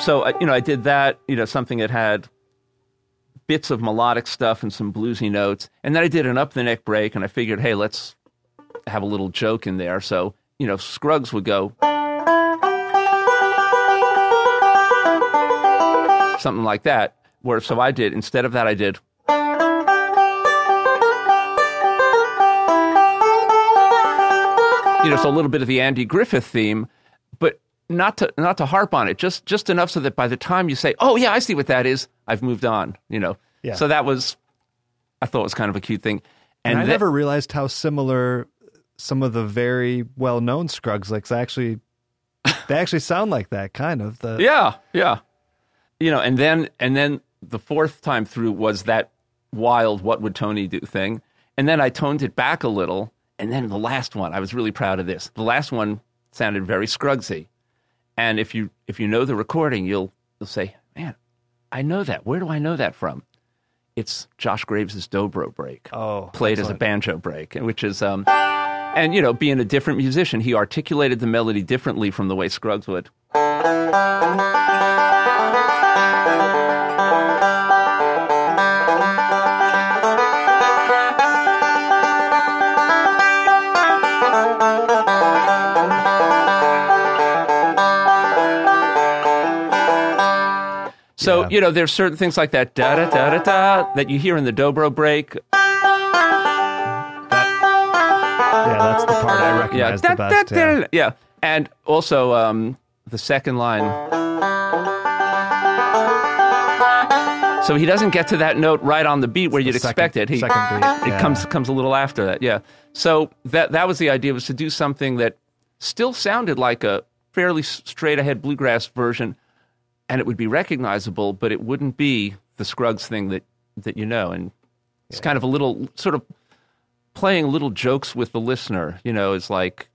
So, you know, I did that, you know, something that had bits of melodic stuff and some bluesy notes, and then I did an up the neck break, and I figured, hey, let's have a little joke in there. So, you know, Scruggs would go something like that, where so I did, instead of that I did, you know, so a little bit of the Andy Griffith theme, but not to harp on it, just enough so that by the time you say, oh yeah, I see what that is, I've moved on, you know. Yeah. So that was, I thought, was kind of a cute thing. And I never realized how similar some of the very well-known Scruggs licks actually, they actually sound like that, kind of. Yeah. You know, and then the fourth time through was that wild what would Tony do thing. And then I toned it back a little. And then the last one, I was really proud of this. The last one sounded very Scruggsy. And if you know the recording, you'll say, man, I know that. Where do I know that from? It's Josh Graves' dobro break, played excellent as a banjo break, which is, and, you know, being a different musician, he articulated the melody differently from the way Scruggs would. So, you know, there's certain things like that da-da-da-da-da that you hear in the dobro break. That's the part I recognize the best. Yeah. And also the second line. So he doesn't get to that note right on the beat where you'd expect it. It comes a little after that, yeah. So that was the idea, was to do something that still sounded like a fairly straight-ahead bluegrass version, and it would be recognizable, but it wouldn't be the Scruggs thing that you know. And it's kind of a little sort of playing little jokes with the listener. You know, it's like,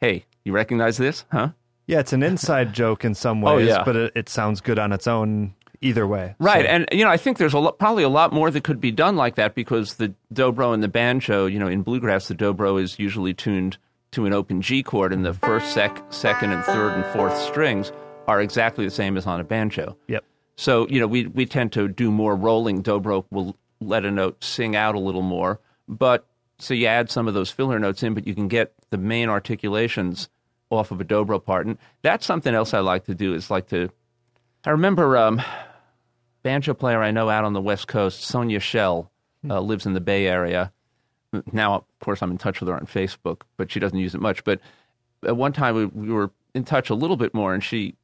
hey, you recognize this, huh? Yeah, it's an inside joke in some ways, but it sounds good on its own either way. Right, so. And, you know, I think there's probably a lot more that could be done like that, because the dobro and the banjo, you know, in bluegrass, the dobro is usually tuned to an open G chord, and the first, second, and third and fourth strings are exactly the same as on a banjo. Yep. So, you know, we tend to do more rolling. Dobro will let a note sing out a little more, but so you add some of those filler notes in, but you can get the main articulations off of a dobro part. And that's something else I like to do, is like to... I remember banjo player I know out on the West Coast, Sonia Shell, lives in the Bay Area. Now, of course, I'm in touch with her on Facebook, but she doesn't use it much. But at one time, we were in touch a little bit more, and she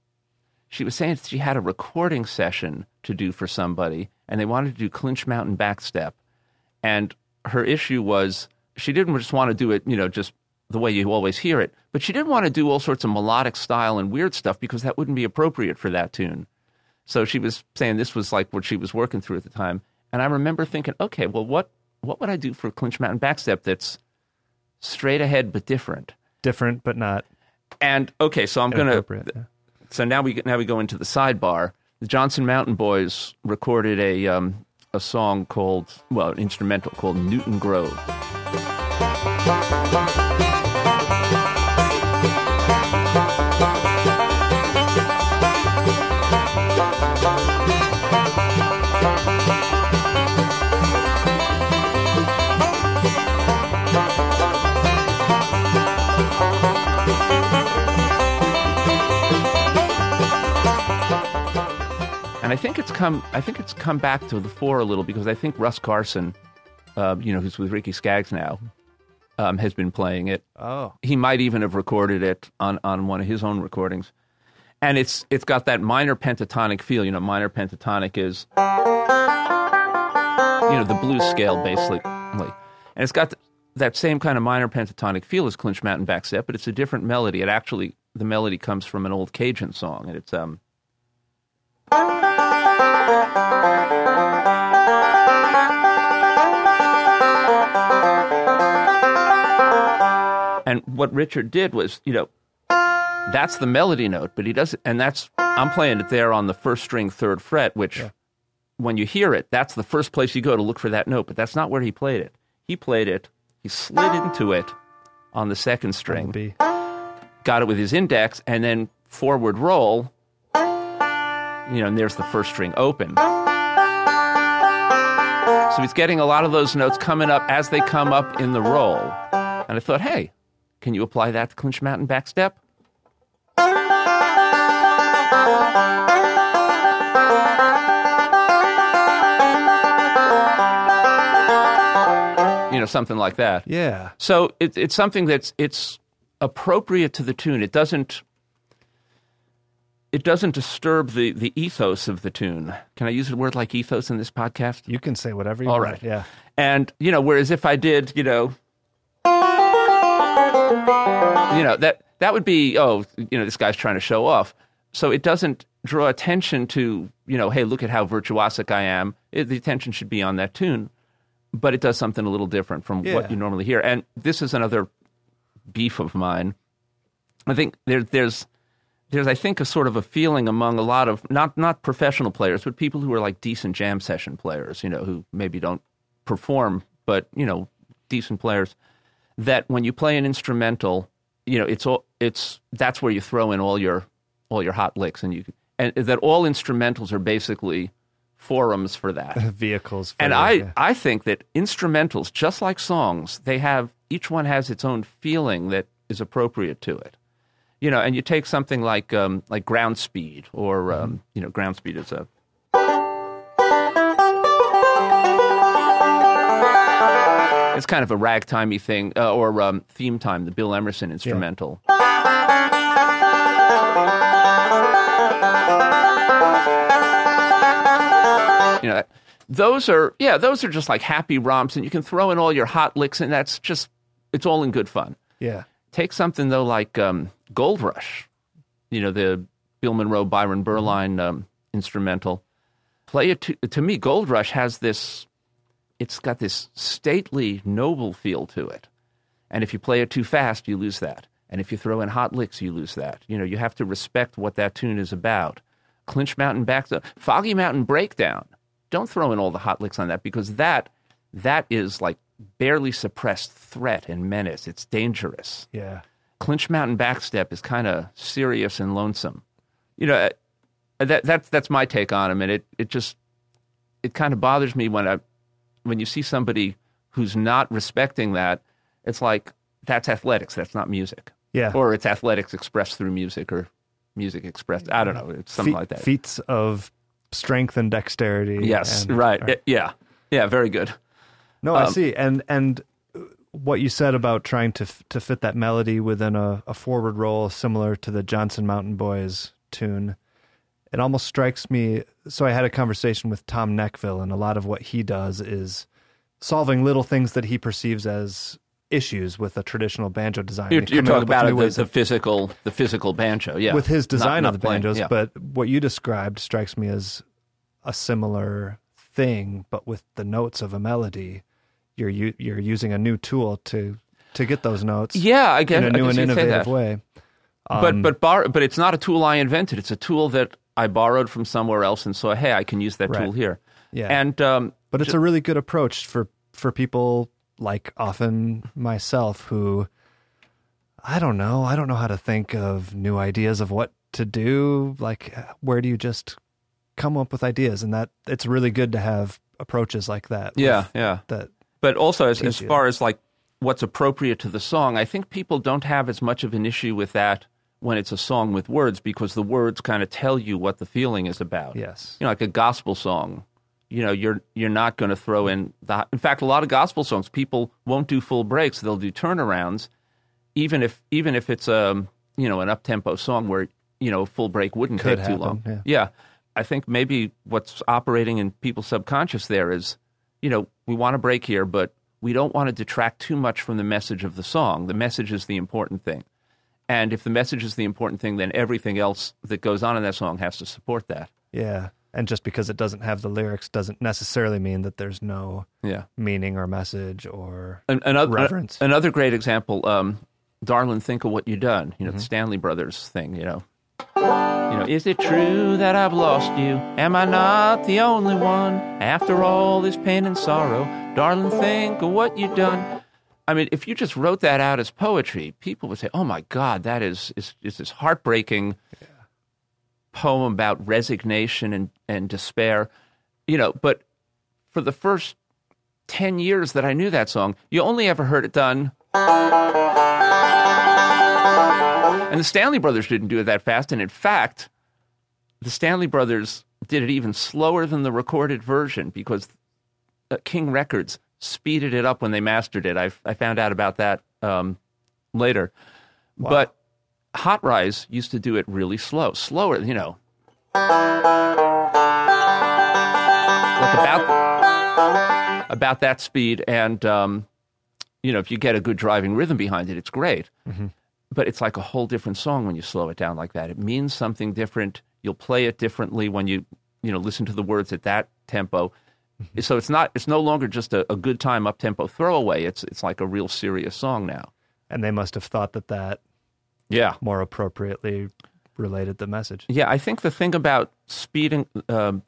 was saying she had a recording session to do for somebody, and they wanted to do Clinch Mountain Backstep. And her issue was she didn't just want to do it, you know, just the way you always hear it, but she didn't want to do all sorts of melodic style and weird stuff, because that wouldn't be appropriate for that tune. So she was saying this was like what she was working through at the time. And I remember thinking, okay, well, what would I do for Clinch Mountain Backstep that's straight ahead but different? Different but not. And, okay, so I'm going to... Yeah. So now we go into the sidebar. The Johnson Mountain Boys recorded a song called, well, an instrumental called Newton Grove. And I think it's come back to the fore a little, because I think Russ Carson, you know, who's with Ricky Skaggs now, has been playing it. Oh, he might even have recorded it on one of his own recordings. And it's got that minor pentatonic feel. You know, minor pentatonic is, you know, the blues scale basically, and it's got that same kind of minor pentatonic feel as Clinch Mountain Backstep, but it's a different melody. It actually, the melody comes from an old Cajun song, and it's And what Richard did was, you know, that's the melody note, but he does, and that's, I'm playing it there on the first string, third fret, which when you hear it, that's the first place you go to look for that note, but that's not where he played it. He played it, he slid into it on the second string, got it with his index, and then forward roll, you know, and there's the first string open. So he's getting a lot of those notes coming up as they come up in the roll. And I thought, hey, can you apply that to Clinch Mountain Backstep? You know, something like that. Yeah. So it's something that's appropriate to the tune. It doesn't disturb the ethos of the tune. Can I use a word like ethos in this podcast? You can say whatever you want. All right, yeah. And, you know, whereas if I did, you know, that would be, oh, you know, this guy's trying to show off. So it doesn't draw attention to, you know, hey, look at how virtuosic I am. The attention should be on that tune. But it does something a little different from what you normally hear. And this is another beef of mine. I think there's, I think, a sort of a feeling among a lot of, not professional players, but people who are like decent jam session players, you know, who maybe don't perform, but, you know, decent players, that when you play an instrumental, you know, that's where you throw in all your hot licks, and that all instrumentals are basically forums for that. Vehicles. For I think that instrumentals, just like songs, each one has its own feeling that is appropriate to it. You know, and you take something like ground speed, or you know, ground speed is a. It's kind of a ragtimey thing, or theme time, the Bill Emerson instrumental. Yeah. You know, those are just like happy romps, and you can throw in all your hot licks, and that's just, it's all in good fun. Yeah. Take something though like Gold Rush, you know, the Bill Monroe, Byron Berline instrumental. Play it to me. Gold Rush has this; it's got this stately, noble feel to it. And if you play it too fast, you lose that. And if you throw in hot licks, you lose that. You know, you have to respect what that tune is about. Clinch Mountain Backstep, Foggy Mountain Breakdown. Don't throw in all the hot licks on that, because that is like barely suppressed threat and menace. It's dangerous. Yeah. Clinch Mountain Backstep is kind of serious and lonesome. You know, that's my take on him, and it kind of bothers me when you see somebody who's not respecting that. It's like, that's athletics, that's not music. Yeah. Or it's athletics expressed through music, or music expressed, I don't know, it's something like that. Feats of strength and dexterity. Yes, and, right. Right. Yeah. Yeah, very good. No, I see. And what you said about trying to fit that melody within a forward roll similar to the Johnson Mountain Boys tune, it almost strikes me. So I had a conversation with Tom Neckville, and a lot of what he does is solving little things that he perceives as issues with a traditional banjo design. You're talking about the physical banjo, yeah. With his design of the banjos, yeah. But what you described strikes me as a similar thing, but with the notes of a melody. You're using a new tool to get those notes. Yeah, I guess in a new and innovative way. But it's not a tool I invented. It's a tool that I borrowed from somewhere else, and so hey, I can use that tool here. Yeah, and but it's a really good approach for people like often myself who I don't know how to think of new ideas of what to do. Like, where do you just come up with ideas? And that it's really good to have approaches like that. Yeah, yeah. That. But also, as far as like what's appropriate to the song, I think people don't have as much of an issue with that when it's a song with words, because the words kind of tell you what the feeling is about. Yes. You know, like a gospel song, you know, you're not going to throw in the... In fact, a lot of gospel songs, people won't do full breaks. They'll do turnarounds, even if it's, you know, an up-tempo song where, you know, a full break wouldn't take too long. Yeah. I think maybe what's operating in people's subconscious there is, you know, we want a break here, but we don't want to detract too much from the message of the song. The message is the important thing. And if the message is the important thing, then everything else that goes on in that song has to support that. Yeah. And just because it doesn't have the lyrics doesn't necessarily mean that there's no meaning or message or reverence. Another great example, Darlin', Think of What You Done, you know, the Stanley Brothers thing, you know. You know, is it true that I've lost you? Am I not the only one? After all this pain and sorrow, darling, think of what you've done. I mean, if you just wrote that out as poetry, people would say, oh my God, that is this heartbreaking poem about resignation and despair. You know, but for the first 10 years that I knew that song, you only ever heard it done... And the Stanley Brothers didn't do it that fast. And in fact, the Stanley Brothers did it even slower than the recorded version, because King Records speeded it up when they mastered it. I found out about that later. Wow. But Hot Rise used to do it really slow. Slower, you know. Like about that speed. And, you know, if you get a good driving rhythm behind it, it's great. Mm-hmm. But it's like a whole different song when you slow it down like that. It means something different. You'll play it differently when you know, listen to the words at that tempo. Mm-hmm. So it's no longer just a good time up tempo throwaway. It's like a real serious song now. And they must have thought that more appropriately related the message. Yeah, I think the thing about speeding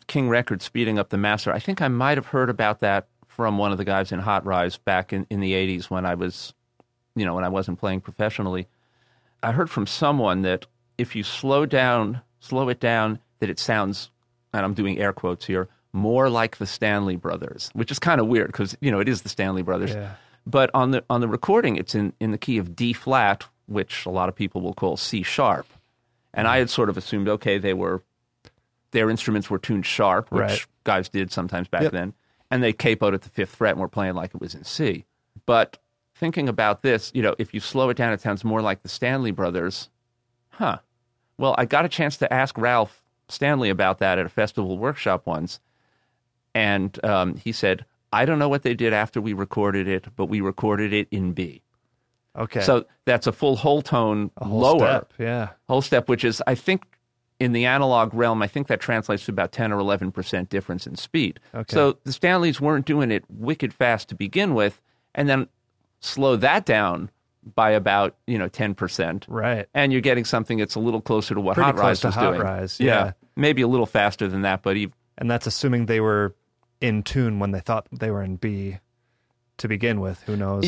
King Records speeding up the master. I think I might have heard about that from one of the guys in Hot Rise back in the 80s when I was, you know, when I wasn't playing professionally. I heard from someone that if you slow it down, that it sounds, and I'm doing air quotes here, more like the Stanley Brothers, which is kind of weird because, you know, it is the Stanley Brothers. Yeah. But on the recording, it's in the key of D flat, which a lot of people will call C sharp. And I had sort of assumed, okay, their instruments were tuned sharp, which guys did sometimes back then, and they capoed at the fifth fret and were playing like it was in C. But thinking about this, you know, if you slow it down, it sounds more like the Stanley Brothers. Huh. Well, I got a chance to ask Ralph Stanley about that at a festival workshop once, and he said, I don't know what they did after we recorded it, but we recorded it in B. Okay. So that's a full whole tone lower. Step, yeah. Whole step, which is, I think, in the analog realm, I think that translates to about 10 or 11% difference in speed. Okay. So the Stanleys weren't doing it wicked fast to begin with, and then slow that down by about, 10%. Right. And you're getting something that's a little closer to what Hot Rise was doing. Yeah. Maybe a little faster than that, but even... And that's assuming they were in tune when they thought they were in B to begin with. Who knows?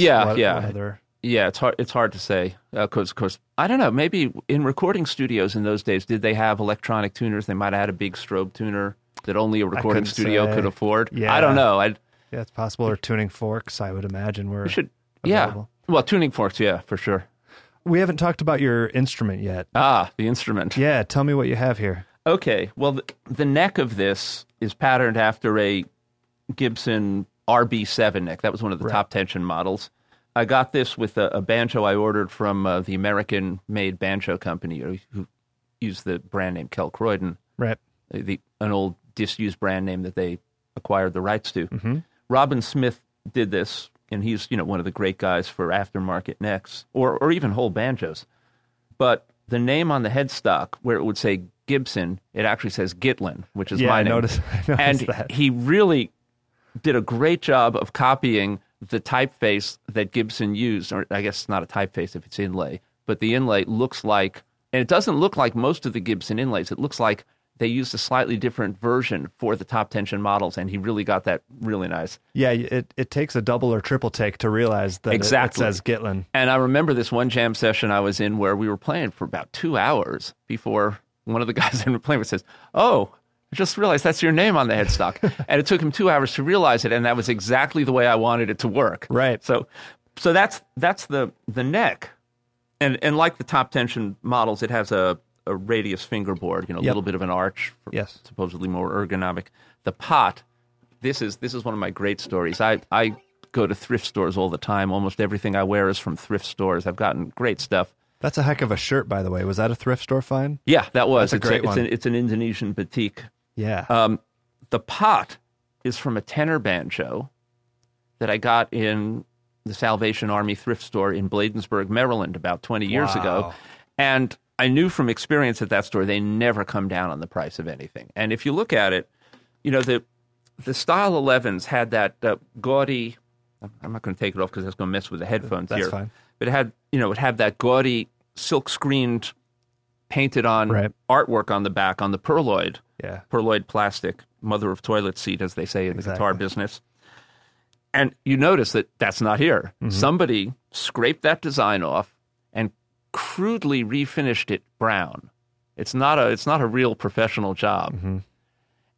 Yeah, it's hard to say, because, of course, I don't know, maybe in recording studios in those days, did they have electronic tuners? They might have had a big strobe tuner that only a recording studio could afford. Yeah. I don't know. Yeah, it's possible. Or tuning forks, I would imagine, were available. Yeah, well, tuning forks, yeah, for sure. We haven't talked about your instrument yet. Ah, the instrument. Yeah, tell me what you have here. Okay, well, the neck of this is patterned after a Gibson RB7 neck. That was one of the top tension models. I got this with a banjo I ordered from the American-made banjo company, who used the brand name Kel Croydon, an old disused brand name that they acquired the rights to. Mm-hmm. Robin Smith did this, and he's one of the great guys for aftermarket necks, or even whole banjos. But the name on the headstock, where it would say Gibson, it actually says Gitlin, which is my name. I noticed and that. He really did a great job of copying the typeface that Gibson used, or I guess it's not a typeface if it's inlay, but the inlay looks like, and it doesn't look like most of the Gibson inlays, it looks like they used a slightly different version for the top tension models, and he really got that really nice. Yeah, it takes a double or triple take to realize that it says Gitlin. And I remember this one jam session I was in where we were playing for about 2 hours before one of the guys in the playing says, oh, I just realized that's your name on the headstock. And it took him 2 hours to realize it, and that was exactly the way I wanted it to work. Right. So that's the neck. And like the top tension models, it has a radius fingerboard, a little bit of an arch, supposedly more ergonomic. The pot, this is one of my great stories. I go to thrift stores all the time. Almost everything I wear is from thrift stores. I've gotten great stuff. That's a heck of a shirt, by the way. Was that a thrift store find? Yeah, that was. That's a great one. It's an Indonesian batik. Yeah. The pot is from a tenor banjo that I got in the Salvation Army thrift store in Bladensburg, Maryland, about 20 years ago. And I knew from experience at that store, they never come down on the price of anything. And if you look at it, the Style 11s had that gaudy, I'm not going to take it off because that's going to mess with the headphones here. That's fine. But it had that gaudy silk-screened, painted-on artwork on the back, on the perloid. Yeah. Perloid plastic, mother of toilet seat, as they say in the guitar business. And you notice that that's not here. Mm-hmm. Somebody scraped that design off and crudely refinished it brown. It's not a real professional job. Mm-hmm.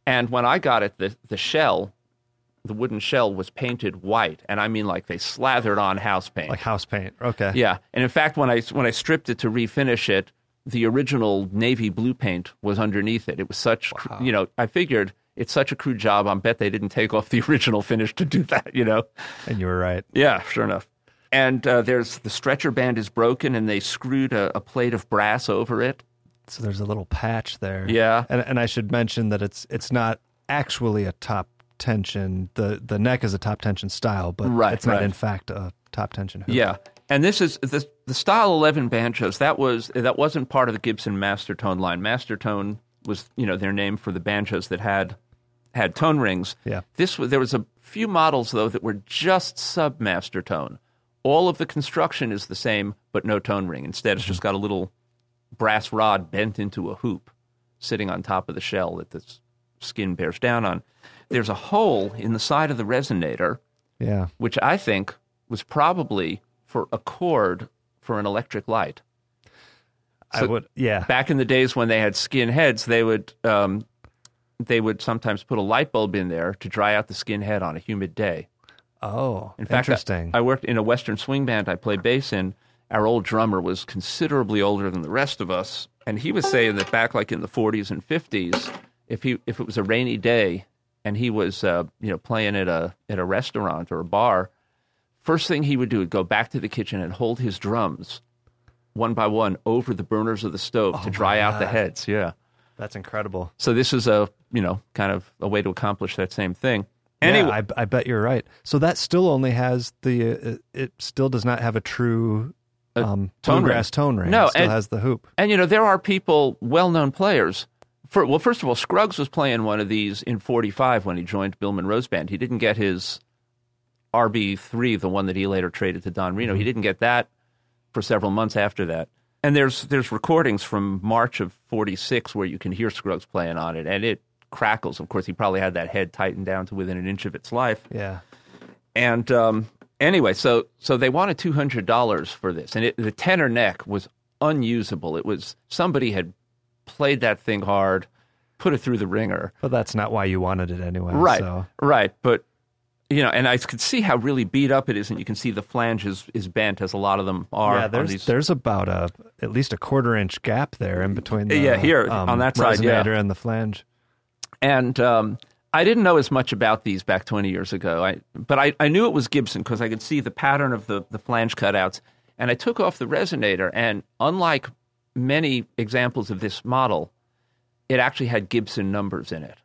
And when I got it, the wooden shell was painted white, and I mean like they slathered on house paint. Like house paint, okay. Yeah, and in fact, when I stripped it to refinish it, the original navy blue paint was underneath it. It was such, I figured it's such a crude job, I bet they didn't take off the original finish to do that, And you were right. Yeah, sure enough. And there's the stretcher band is broken, and they screwed a plate of brass over it. So there's a little patch there. Yeah. And I should mention that it's not actually a top tension. The neck is a top tension style, but it's not in fact a top tension hoop. Yeah. And this is the Style 11 banjos. That wasn't part of the Gibson Mastertone line. Mastertone was their name for the banjos that had tone rings. Yeah. There was a few models though that were just sub Mastertone. All of the construction is the same, but no tone ring. Instead, it's just got a little brass rod bent into a hoop, sitting on top of the shell that the skin bears down on. There's a hole in the side of the resonator, which I think was probably for a cord for an electric light. So back in the days when they had skin heads, they would sometimes put a light bulb in there to dry out the skin head on a humid day. Oh, in fact, interesting. I worked in a Western swing band I played bass in, Our old drummer was considerably older than the rest of us, and he was saying that back like in the 40s and 50s, if it was a rainy day and he was playing at a restaurant or a bar, first thing he would do would go back to the kitchen and hold his drums one by one over the burners of the stove to dry out the heads. Yeah. That's incredible. So this is kind of a way to accomplish that same thing. Anyway, yeah, I bet you're right. So that still only has it still does not have a true bluegrass tone range. No, it still has the hoop. And, there are people, well-known players. First of all, Scruggs was playing one of these in 45 when he joined Bill Monroe's band. He didn't get his RB3, the one that he later traded to Don Reno. Mm-hmm. He didn't get that for several months after that. And there's recordings from March of 46 where you can hear Scruggs playing on it, and it crackles. Of course, he probably had that head tightened down to within an inch of its life. Yeah. And anyway, so they wanted $200 for this, and the tenor neck was unusable. It was somebody had played that thing hard, put it through the ringer. But that's not why you wanted it anyway. Right, so. Right. But, and I could see how really beat up it is, and you can see the flange is bent, as a lot of them are. Yeah, there's about at least a quarter-inch gap there in between the on that side, resonator and the flange. And I didn't know as much about these back 20 years ago, but I knew it was Gibson because I could see the pattern of the flange cutouts. And I took off the resonator, and unlike many examples of this model, it actually had Gibson numbers in it.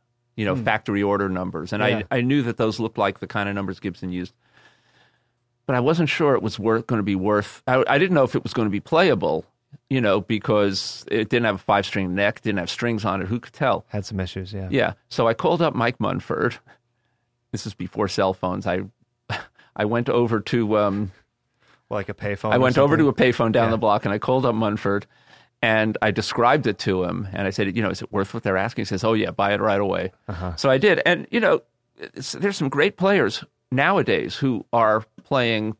Factory order numbers. And I knew that those looked like the kind of numbers Gibson used. But I wasn't sure it was I didn't know if it was going to be playable, because it didn't have a five-string neck, didn't have strings on it. Who could tell? Had some issues, yeah. Yeah. So I called up Mike Munford. This is before cell phones. I went over to... like a payphone? I went over to a payphone down the block, and I called up Munford, and I described it to him, and I said, is it worth what they're asking? He says, oh, yeah, buy it right away. Uh-huh. So I did. And, there's some great players nowadays who are playing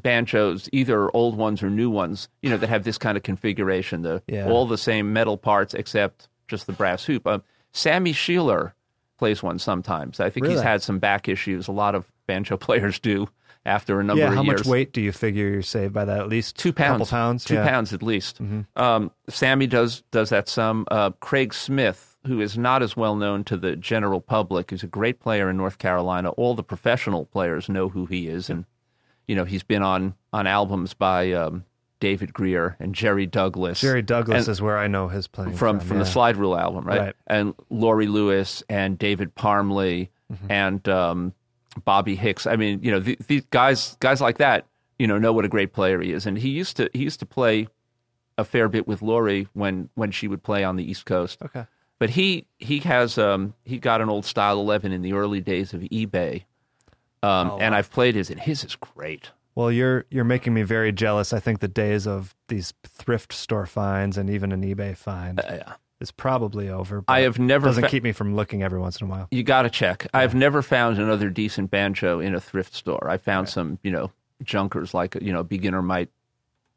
banjos, either old ones or new ones, that have this kind of configuration, all the same metal parts except just the brass hoop. Sammy Sheeler plays one sometimes. I think he's had some back issues. A lot of banjo players do after a number of years. Yeah, how much weight do you figure you save by that? At least 2 pounds. A couple pounds? 2 pounds at least. Mm-hmm. Sammy does that some. Craig Smith, who is not as well known to the general public, is a great player in North Carolina. All the professional players know who he is, and he's been on albums by David Greer and Jerry Douglas. Jerry Douglas is where I know his playing from the Slide Rule album, right? And Laurie Lewis and David Parmley and... Bobby Hicks. I mean, these guys like that, know what a great player he is. And he used to play a fair bit with Laurie when she would play on the East Coast. Okay. But he got an old style 11 in the early days of eBay. And I've played his, and his is great. Well, you're making me very jealous. I think the days of these thrift store finds and even an eBay find. Yeah. It's probably over, but doesn't keep me from looking every once in a while. You got to check. Yeah. I've never found another decent banjo in a thrift store. I found some, junkers like, a beginner might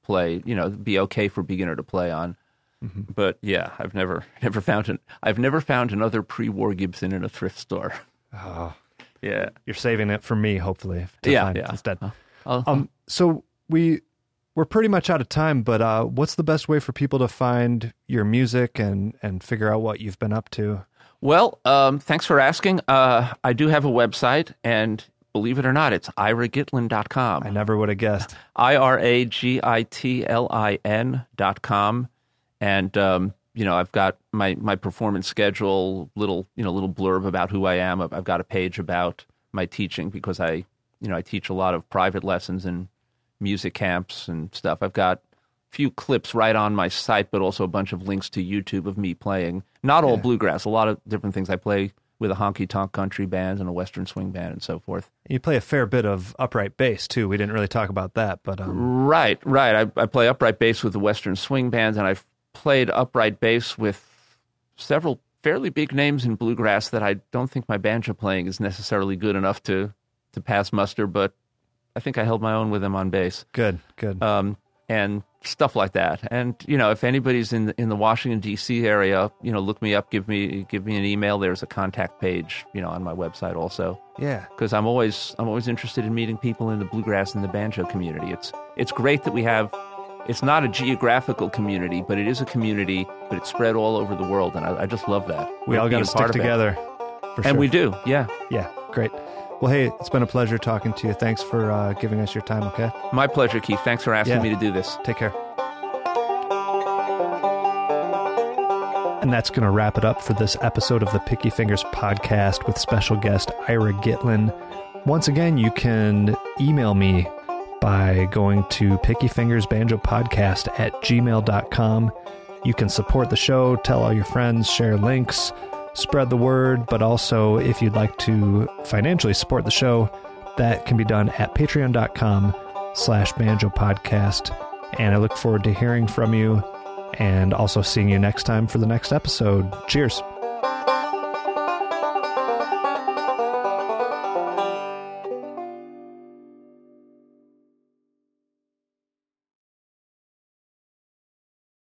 play, be okay for beginner to play on. Mm-hmm. But yeah, I've never found it. I've never found another pre-war Gibson in a thrift store. Oh. Yeah. You're saving it for me, hopefully, to find it instead. Uh-huh. So We're pretty much out of time, but what's the best way for people to find your music and figure out what you've been up to? Well, thanks for asking. I do have a website, and believe it or not, it's iragitlin.com. I never would have guessed. iragitlin.com. And, I've got my performance schedule, little blurb about who I am. I've got a page about my teaching because I teach a lot of private lessons and music camps and stuff. I've got a few clips right on my site, but also a bunch of links to YouTube of me playing. Not all bluegrass, a lot of different things. I play with a honky-tonk country band and a western swing band and so forth. You play a fair bit of upright bass, too. We didn't really talk about that. But Right. I play upright bass with the western swing bands, and I've played upright bass with several fairly big names in bluegrass that I don't think my banjo playing is necessarily good enough to pass muster, but I think I held my own with them on bass. Good. and stuff like that. And, you know, if anybody's in the Washington DC area, you know, look me up, give me an email. There's a contact page, you know, on my website also. Yeah. Because I'm always interested in meeting people in the bluegrass and the banjo community. It's great that we have, it's not a geographical community, but it is a community, but it's spread all over the world. And I just love that. We all got to stick together. For sure. And we do. Yeah. Yeah. Great. Well, hey, it's been a pleasure talking to you. Thanks for giving us your time, okay? My pleasure, Keith. Thanks for asking me to do this. Take care. And that's going to wrap it up for this episode of the Picky Fingers Podcast with special guest Ira Gitlin. Once again, you can email me by going to pickyfingersbanjopodcast@gmail.com. You can support the show, tell all your friends, share links, spread the word, but also if you'd like to financially support the show, that can be done at patreon.com/banjo podcast. And I look forward to hearing from you and also seeing you next time for the next episode. Cheers.